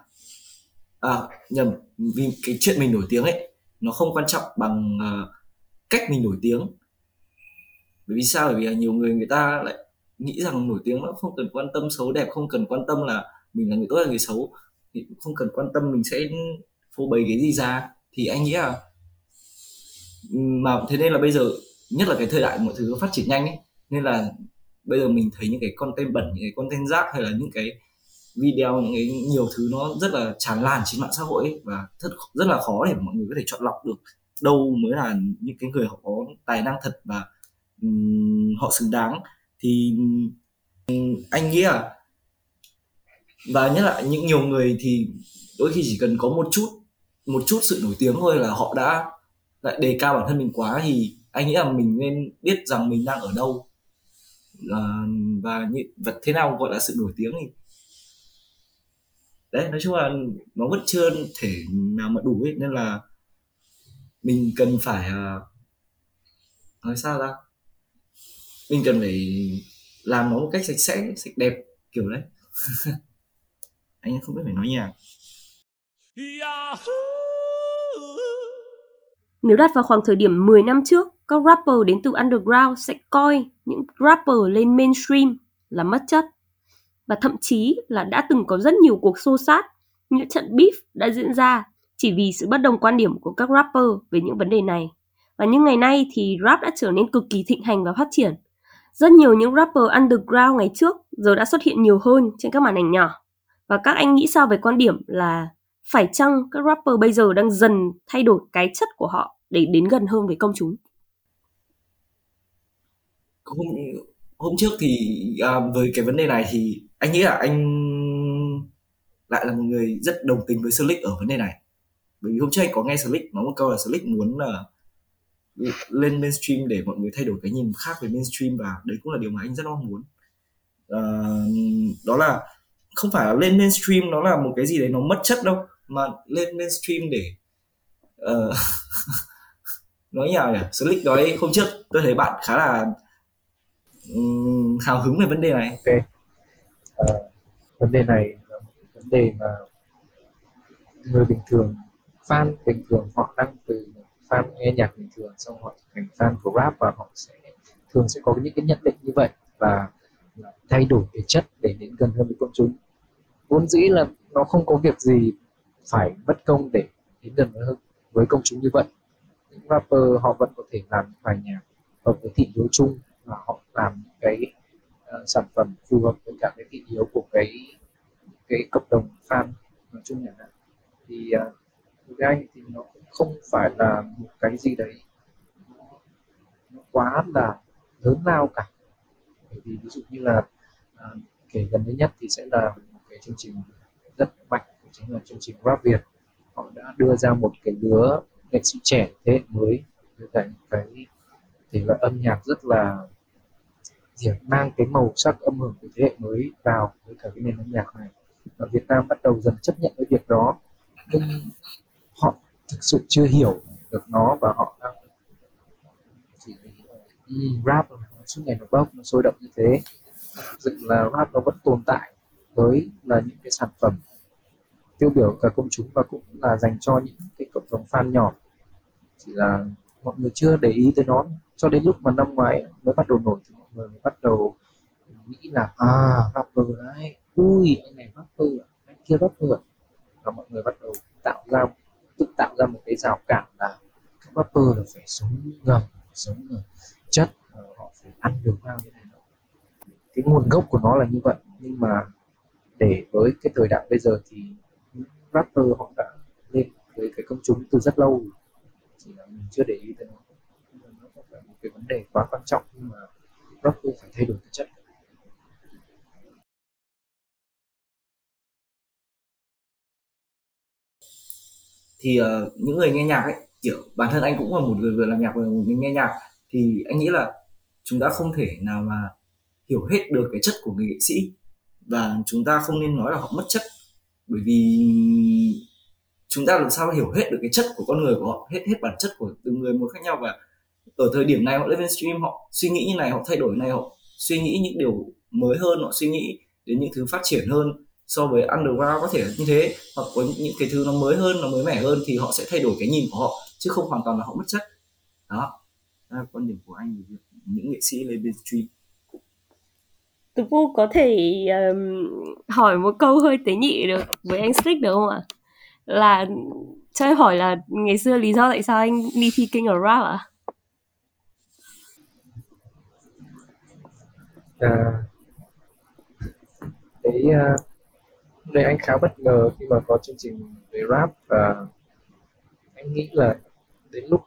vì cái chuyện mình nổi tiếng ấy nó không quan trọng bằng cách mình nổi tiếng. Bởi vì sao? Bởi vì nhiều người ta lại nghĩ rằng nổi tiếng nó không cần quan tâm xấu đẹp, không cần quan tâm là mình là người tốt hay người xấu, thì không cần quan tâm mình sẽ phô bày cái gì ra. Thì anh nghĩ là mà thế nên là bây giờ, nhất là cái thời đại mọi thứ nó phát triển nhanh ấy, nên là bây giờ mình thấy những cái content bẩn, những cái content rác hay là những cái video, những cái nhiều thứ nó rất là tràn lan trên mạng xã hội ấy, và rất là khó để mọi người có thể chọn lọc được đâu mới là những cái người họ có tài năng thật và họ xứng đáng. Thì anh nghĩ là, và nhất là những nhiều người thì đôi khi chỉ cần có một chút sự nổi tiếng thôi là họ đã lại đề cao bản thân mình quá. Thì anh nghĩ là mình nên biết rằng mình đang ở đâu và thế nào gọi là sự nổi tiếng thì đấy, nói chung là nó vẫn chưa thể nào mà đủ ấy, nên là mình cần phải mình cần phải làm nó một cách sạch sẽ, sạch đẹp kiểu đấy. Anh không biết phải nói nhạc. Nếu đặt vào khoảng thời điểm 10 năm trước, các rapper đến từ underground sẽ coi những rapper lên mainstream là mất chất. Và thậm chí là đã từng có rất nhiều cuộc xô xát, những trận beef đã diễn ra chỉ vì sự bất đồng quan điểm của các rapper về những vấn đề này. Và những ngày nay thì rap đã trở nên cực kỳ thịnh hành và phát triển. Rất nhiều những rapper underground ngày trước giờ đã xuất hiện nhiều hơn trên các màn ảnh nhỏ. Và các anh nghĩ sao về quan điểm là phải chăng các rapper bây giờ đang dần thay đổi cái chất của họ để đến gần hơn với công chúng? Hôm trước thì với cái vấn đề này thì anh nghĩ là anh lại là một người rất đồng tình với Slick ở vấn đề này. Bởi vì hôm trước anh có nghe Slick nói một câu là Slick muốn là lên mainstream để mọi người thay đổi cái nhìn khác về mainstream, và đấy cũng là điều mà anh rất mong muốn. Đó là không phải là lên mainstream nó là một cái gì đấy nó mất chất đâu, mà lên mainstream để nói nhào nhỉ. Slick nói hôm trước tôi thấy bạn khá là hào hứng về vấn đề này. Okay. Vấn đề này là một vấn đề mà người bình thường, fan bình thường, họ đang từ fan nghe nhạc bình thường xong họ thành fan của rap, và họ sẽ thường sẽ có những cái nhận định như vậy và thay đổi về chất để đến gần hơn với công chúng. Vốn dĩ là nó không có việc gì phải mất công để đến gần hơn với công chúng như vậy. Những rapper họ vẫn có thể làm bài nhạc hợp với thị hiếu chung, và họ làm những cái sản phẩm phù hợp với cả cái thị hiếu của cái cộng đồng fan nói chung này. Thì với anh thì nó cũng không phải là một cái gì đấy quá là lớn lao cả. Bởi vì ví dụ như là kể gần đây nhất thì sẽ là một cái chương trình rất mạnh, chính là chương trình Rap Việt. Họ đã đưa ra một cái lứa nghệ sĩ trẻ thế hệ mới với cả những cái thể loại âm nhạc rất là mang cái màu sắc âm hưởng của thế hệ mới vào với cả cái nền âm nhạc này. Và Việt Nam bắt đầu dần chấp nhận cái việc đó, nhưng họ thực sự chưa hiểu được nó và họ đang chỉ rap suốt ngày nó bốc, nó sôi động như thế. Thực sự là rap nó vẫn tồn tại với là những cái sản phẩm tiêu biểu cả công chúng và cũng là dành cho những cái cộng đồng fan nhỏ, chỉ là mọi người chưa để ý tới nó cho đến lúc mà năm ngoái mới bắt đầu nổi thì mọi người mới bắt đầu nghĩ là rapper đấy, ui anh này rapper, anh kia rapper, và mọi người bắt đầu tự tạo ra một cái rào cản là các rapper là phải sống ngầm chất, họ phải ăn đường vào như này đó. Cái nguồn gốc của nó là như vậy, nhưng mà để với cái thời đại bây giờ thì rapper họ đã lên với cái công chúng từ rất lâu rồi, chỉ là mình chưa để ý tới nó. Nó không phải một cái vấn đề quá quan trọng, nhưng mà rapper phải thay đổi cái chất. Thì những người nghe nhạc ấy, kiểu bản thân anh cũng là một người vừa làm nhạc vừa là một người nghe nhạc, thì anh nghĩ là chúng ta không thể nào mà hiểu hết được cái chất của người nghệ sĩ, và chúng ta không nên nói là họ mất chất, bởi vì chúng ta làm sao hiểu hết được cái chất của con người của họ, hết bản chất của từng người một khác nhau. Và ở thời điểm này họ lên stream, họ suy nghĩ như này, họ thay đổi này, họ suy nghĩ những điều mới hơn, họ suy nghĩ đến những thứ phát triển hơn so với underground có thể là như thế, hoặc có những cái thứ nó mới hơn, nó mới mẻ hơn, thì họ sẽ thay đổi cái nhìn của họ, chứ không hoàn toàn là họ mất chất. Đó là quan điểm của anh về việc những nghệ sĩ lên stream. Tú có thể hỏi một câu hơi tế nhị được với anh Slick được không ạ? Là cho em hỏi là ngày xưa lý do tại sao anh đi thi King of Rap ạ? Đấy, anh khá bất ngờ khi mà có chương trình về rap, và anh nghĩ là đến lúc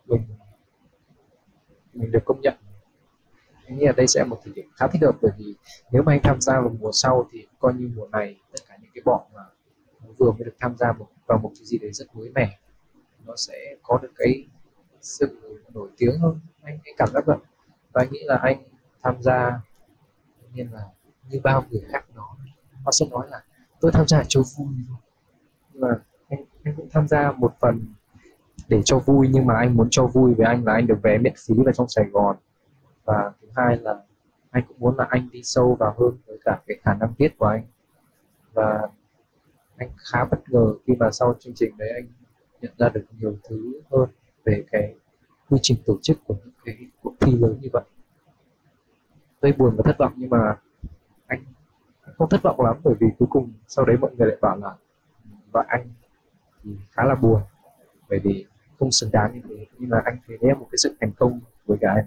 mình được công nhận, anh nghĩ là đây sẽ là một thời điểm khá thích hợp, bởi vì nếu mà anh tham gia vào mùa sau thì coi như mùa này tất cả những cái bọn mà vừa mới được tham gia vào một cái gì đấy rất mới mẻ, nó sẽ có được cái sự nổi tiếng hơn, anh cảm giác vậy. Và anh nghĩ là anh tham gia, tất nhiên là như bao người khác đó, họ sẽ nói là tôi tham gia cho vui, nhưng mà anh cũng tham gia một phần để cho vui, nhưng mà anh muốn cho vui với anh là anh được vé miễn phí vào trong Sài Gòn, và thứ hai là anh cũng muốn là anh đi sâu vào hơn với cả cái khả năng viết của anh. Và anh khá bất ngờ khi mà sau chương trình đấy anh nhận ra được nhiều thứ hơn về cái quy trình tổ chức của những cái cuộc thi lớn như vậy. Tôi buồn và thất vọng, nhưng mà anh không thất vọng lắm, bởi vì cuối cùng sau đấy mọi người lại bảo là và anh thì khá là buồn, bởi vì không xứng đáng như thế, nhưng mà anh thấy đấy là một cái sự thành công với cả anh.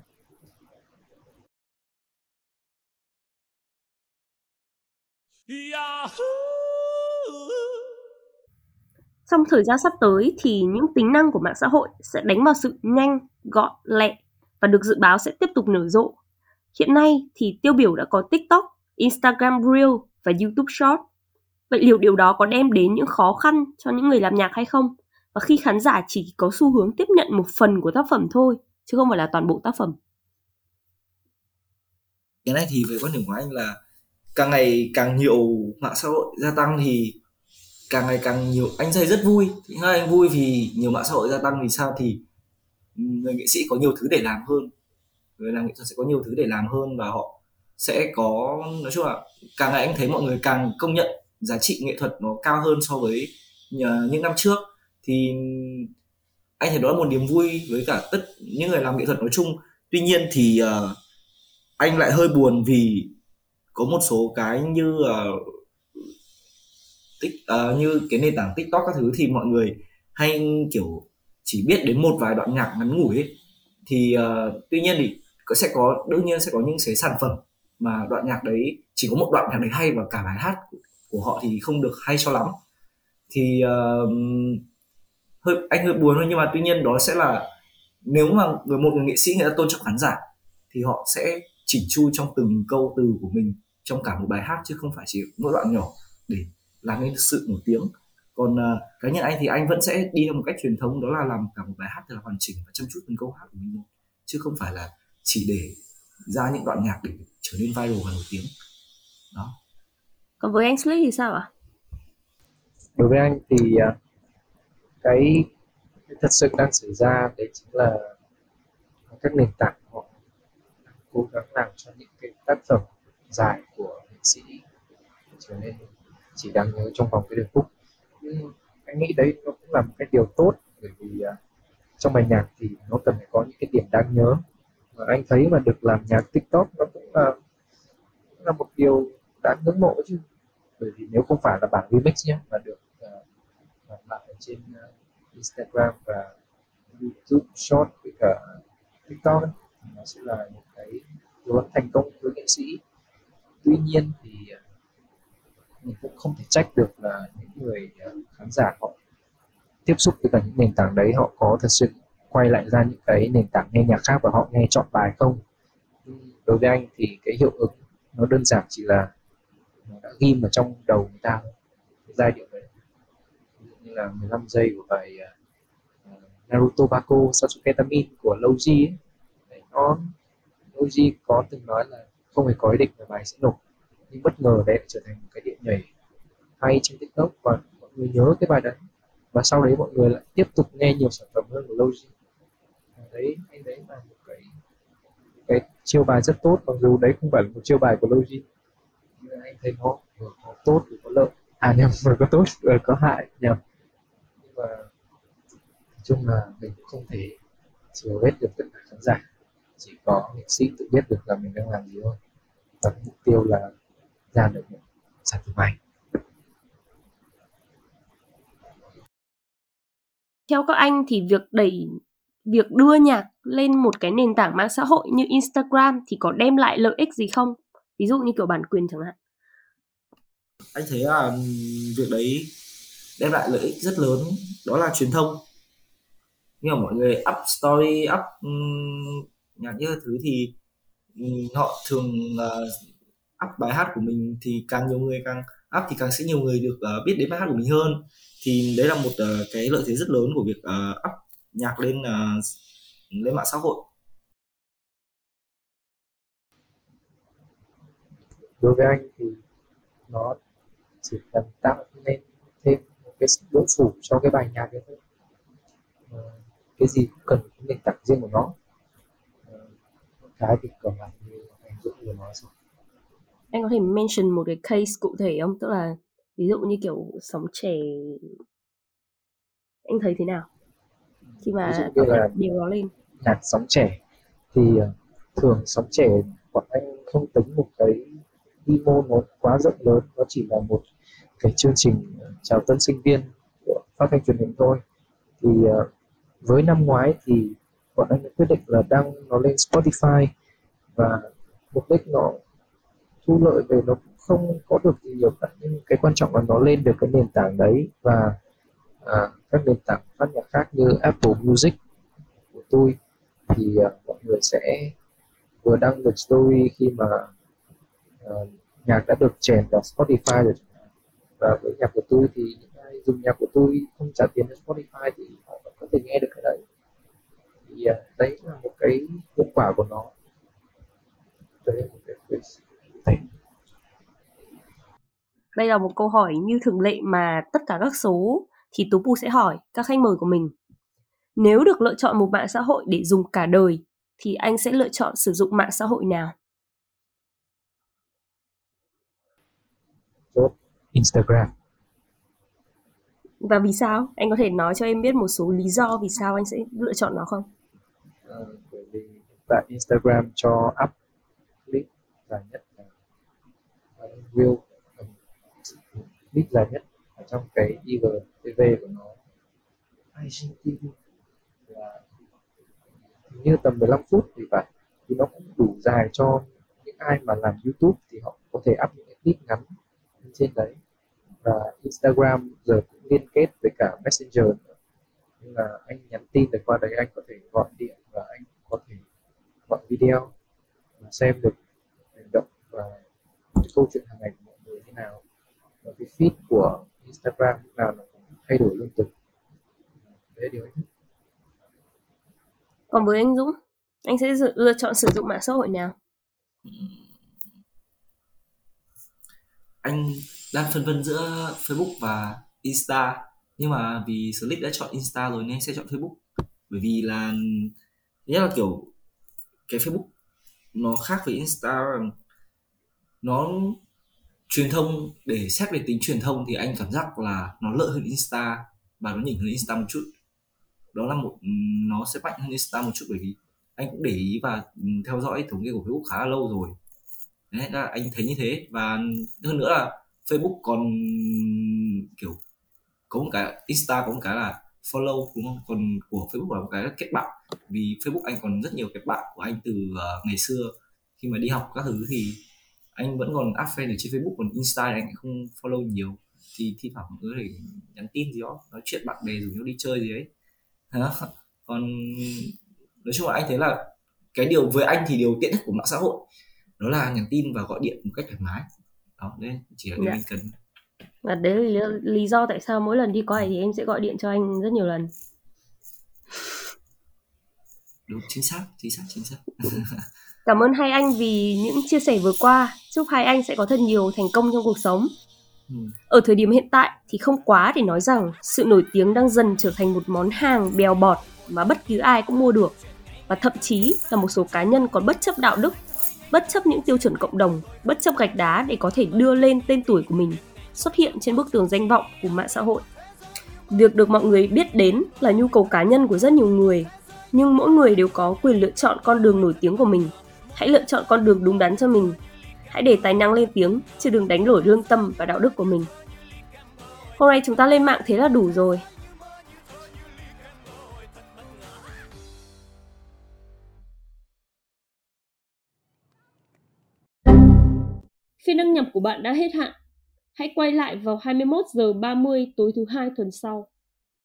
Trong thời gian sắp tới thì những tính năng của mạng xã hội sẽ đánh vào sự nhanh, gọn, lẹ và được dự báo sẽ tiếp tục nở rộ. Hiện nay thì tiêu biểu đã có TikTok, Instagram Reel và YouTube Short. Vậy liệu điều đó có đem đến những khó khăn cho những người làm nhạc hay không? Và khi khán giả chỉ có xu hướng tiếp nhận một phần của tác phẩm thôi, chứ không phải là toàn bộ tác phẩm. Cái này thì về quan điểm của anh là càng ngày càng nhiều mạng xã hội gia tăng thì càng ngày càng nhiều, anh thấy rất vui. Thứ hai anh vui vì nhiều mạng xã hội gia tăng, vì sao thì người nghệ sĩ có nhiều thứ để làm hơn, người làm nghệ thuật sẽ có nhiều thứ để làm hơn, và họ sẽ có, nói chung là càng ngày anh thấy mọi người càng công nhận giá trị nghệ thuật nó cao hơn so với những năm trước, thì anh thấy đó là một niềm vui với cả tất những người làm nghệ thuật nói chung. Tuy nhiên thì anh lại hơi buồn vì có một số cái như như cái nền tảng TikTok các thứ thì mọi người hay kiểu chỉ biết đến một vài đoạn nhạc ngắn ngủi ấy. Thì tuy nhiên thì đương nhiên sẽ có những cái sản phẩm mà đoạn nhạc đấy chỉ có một đoạn nhạc đấy hay và cả bài hát của họ thì không được hay cho lắm, thì anh hơi buồn thôi. Nhưng mà tuy nhiên đó sẽ là nếu mà một người nghệ sĩ người ta tôn trọng khán giả thì họ sẽ chỉnh chu trong từng câu từ của mình trong cả một bài hát, chứ không phải chỉ mỗi đoạn nhỏ để làm nên sự nổi tiếng. Còn cá nhân anh thì anh vẫn sẽ đi theo một cách truyền thống, đó là làm cả một bài hát thật là hoàn chỉnh và chăm chút từng câu hát của mình, chứ không phải là chỉ để ra những đoạn nhạc để trở nên viral và nổi tiếng đó. Còn với anh Slick thì sao ạ? Đối với anh thì cái thật sự đang xảy ra đấy chính là các nền tảng họ cố gắng làm cho những cái tác phẩm dài của nghệ sĩ trở nên chỉ đáng nhớ trong vòng cái điệp khúc. Nhưng anh nghĩ đấy nó cũng là một cái điều tốt, bởi vì trong bài nhạc thì nó cần phải có những cái điểm đáng nhớ. Và anh thấy mà được làm nhạc TikTok nó cũng là một điều đáng ngưỡng mộ chứ, bởi vì nếu không phải là bản remix nhé, mà được làm lại trên Instagram và YouTube Short với cả TikTok ấy, nó sẽ là một cái điều rất thành công với nghệ sĩ. Tuy nhiên thì mình cũng không thể trách được là những người khán giả họ tiếp xúc với cả những nền tảng đấy, họ có thật sự quay lại ra những cái nền tảng nghe nhạc khác và họ nghe chọn bài không. Đối với anh thì cái hiệu ứng nó đơn giản chỉ là nó đã ghim vào trong đầu người ta cái giai điệu đấy, ví dụ như là 15 giây của bài Naruto Bako Sasuketamin của Logi ấy. Logi có từng nói là không hề có ý định là bài sẽ nổ, nhưng bất ngờ đấy trở thành một cái điệu nhảy hay trên TikTok và mọi người nhớ cái bài đấy, và sau đấy mọi người lại tiếp tục nghe nhiều sản phẩm hơn của Logi. Đấy, anh đấy là một cái chiêu bài rất tốt, mặc dù đấy không phải là một chiêu bài của Logi, nhưng anh thấy nó vừa có tốt vừa có lợi, vừa có tốt vừa có hại nhầm. Nhưng mà nói chung là mình cũng không thể chiều hết được tất cả khán giả, chỉ có nghệ sĩ tự biết được là mình đang làm gì thôi, và mục tiêu là ra được một sản phẩm hay. Theo các anh thì việc đưa nhạc lên một cái nền tảng mạng xã hội như Instagram thì có đem lại lợi ích gì không? Ví dụ như kiểu bản quyền chẳng hạn. Anh thấy là việc đấy đem lại lợi ích rất lớn, đó là truyền thông. Nhưng mà mọi người up story, up nhạc như thứ thì họ thường up bài hát của mình, thì càng nhiều người càng up thì càng sẽ nhiều người được biết đến bài hát của mình hơn. Thì đấy là một cái lợi thế rất lớn của việc up nhạc lên mạng xã hội. Đối với anh thì nó chỉ cần tạo nên thêm một cái đối thủ cho cái bài nhạc đấy thôi. Cái gì cũng cần cái nền tảng riêng của nó. Cái thì còn lại như anh Dũng vừa nói rồi. Anh có thể mention một cái case cụ thể không? Tức là ví dụ như kiểu sóng trẻ, anh thấy thế nào khi mà điều đó lên nhạc sóng trẻ? Thì thường sóng trẻ bọn anh không tính một cái quy mô nó quá rộng lớn, nó chỉ là một cái chương trình chào tân sinh viên của Phát thanh Truyền hình thôi. Thì với năm ngoái thì bọn anh đã quyết định là đăng nó lên Spotify, và mục đích nó thu lợi về nó không có được gì nhiều cả, nhưng cái quan trọng là nó lên được cái nền tảng đấy, và các nền tảng phát nhạc khác như Apple Music của tôi thì mọi người sẽ vừa đăng được story khi mà nhạc đã được chèn vào Spotify rồi. Và với nhạc của tôi thì những ai dùng nhạc của tôi không trả tiền cho Spotify thì họ vẫn có thể nghe được cái đấy. Thì đấy là một cái hiệu quả của nó. Đấy là một cái Đây là một câu hỏi như thường lệ mà tất cả các số thì Tú Pù sẽ hỏi các khách mời của mình. Nếu được lựa chọn một mạng xã hội để dùng cả đời thì anh sẽ lựa chọn sử dụng mạng xã hội nào? Instagram. Và vì sao? Anh có thể nói cho em biết một số lý do vì sao anh sẽ lựa chọn nó không? Bởi vì tại Instagram cho up clip dài nhất, view clip dài nhất ở trong cái IGTV của nó. IGTV là như tầm 15 phút thì phải, thì nó cũng đủ dài cho những ai mà làm YouTube thì họ có thể up những clip ngắn trên đấy. Và Instagram giờ cũng liên kết với cả Messenger nữa, nên là anh nhắn tin được qua đấy, anh có thể gọi điện và anh có thể gọi video, xem được hành động và cái câu chuyện hàng ngày của mọi người như nào. Và cái feed của Instagram lúc nào nó cũng thay đổi liên tục. Đấy là điều anh thích. Còn với anh Dũng, anh sẽ lựa chọn sử dụng mạng xã hội nào? Anh đang phân vân giữa Facebook và Insta, nhưng mà vì Slick đã chọn Insta rồi nên anh sẽ chọn Facebook. Bởi vì là nhất là kiểu cái Facebook nó khác với Insta, nó truyền thông, để xét về tính truyền thông thì anh cảm giác là nó lợi hơn Insta và nó nhỉnh hơn Insta một chút. Đó là một, nó sẽ mạnh hơn Insta một chút bởi vì anh cũng để ý và theo dõi thống kê của Facebook khá là lâu rồi. Đấy là anh thấy như thế. Và hơn nữa là Facebook còn kiểu có một cái, Insta có một cái là follow đúng không? Còn của Facebook là một cái là kết bạn. Vì Facebook anh còn rất nhiều kết bạn của anh từ ngày xưa khi mà đi học các thứ thì anh vẫn còn add friend ở trên Facebook, còn Insta thì anh không follow nhiều. Thì thi thoảng nữa để nhắn tin gì đó, nói chuyện bạn bè rủ nhau đi chơi gì ấy. Còn nói chung là anh thấy là cái điều với anh thì điều tiện nhất của mạng xã hội đó là nhắn tin và gọi điện một cách thoải mái. Đó, đấy chỉ là điều anh cần. Và đấy là lý do tại sao mỗi lần đi coi thì em sẽ gọi điện cho anh rất nhiều lần. Đúng, chính xác. Cảm ơn hai anh vì những chia sẻ vừa qua. Chúc hai anh sẽ có thật nhiều thành công trong cuộc sống. Ở thời điểm hiện tại thì không quá để nói rằng sự nổi tiếng đang dần trở thành một món hàng bèo bọt mà bất cứ ai cũng mua được. Và thậm chí là một số cá nhân còn bất chấp đạo đức, bất chấp những tiêu chuẩn cộng đồng, bất chấp gạch đá để có thể đưa lên tên tuổi của mình, xuất hiện trên bức tường danh vọng của mạng xã hội. Việc được mọi người biết đến là nhu cầu cá nhân của rất nhiều người, nhưng mỗi người đều có quyền lựa chọn con đường nổi tiếng của mình. Hãy lựa chọn con đường đúng đắn cho mình. Hãy để tài năng lên tiếng, chứ đừng đánh đổi lương tâm và đạo đức của mình. Hôm nay chúng ta lên mạng thế là đủ rồi. Phiên đăng nhập của bạn đã hết hạn. Hãy quay lại vào 21h30 tối thứ Hai tuần sau.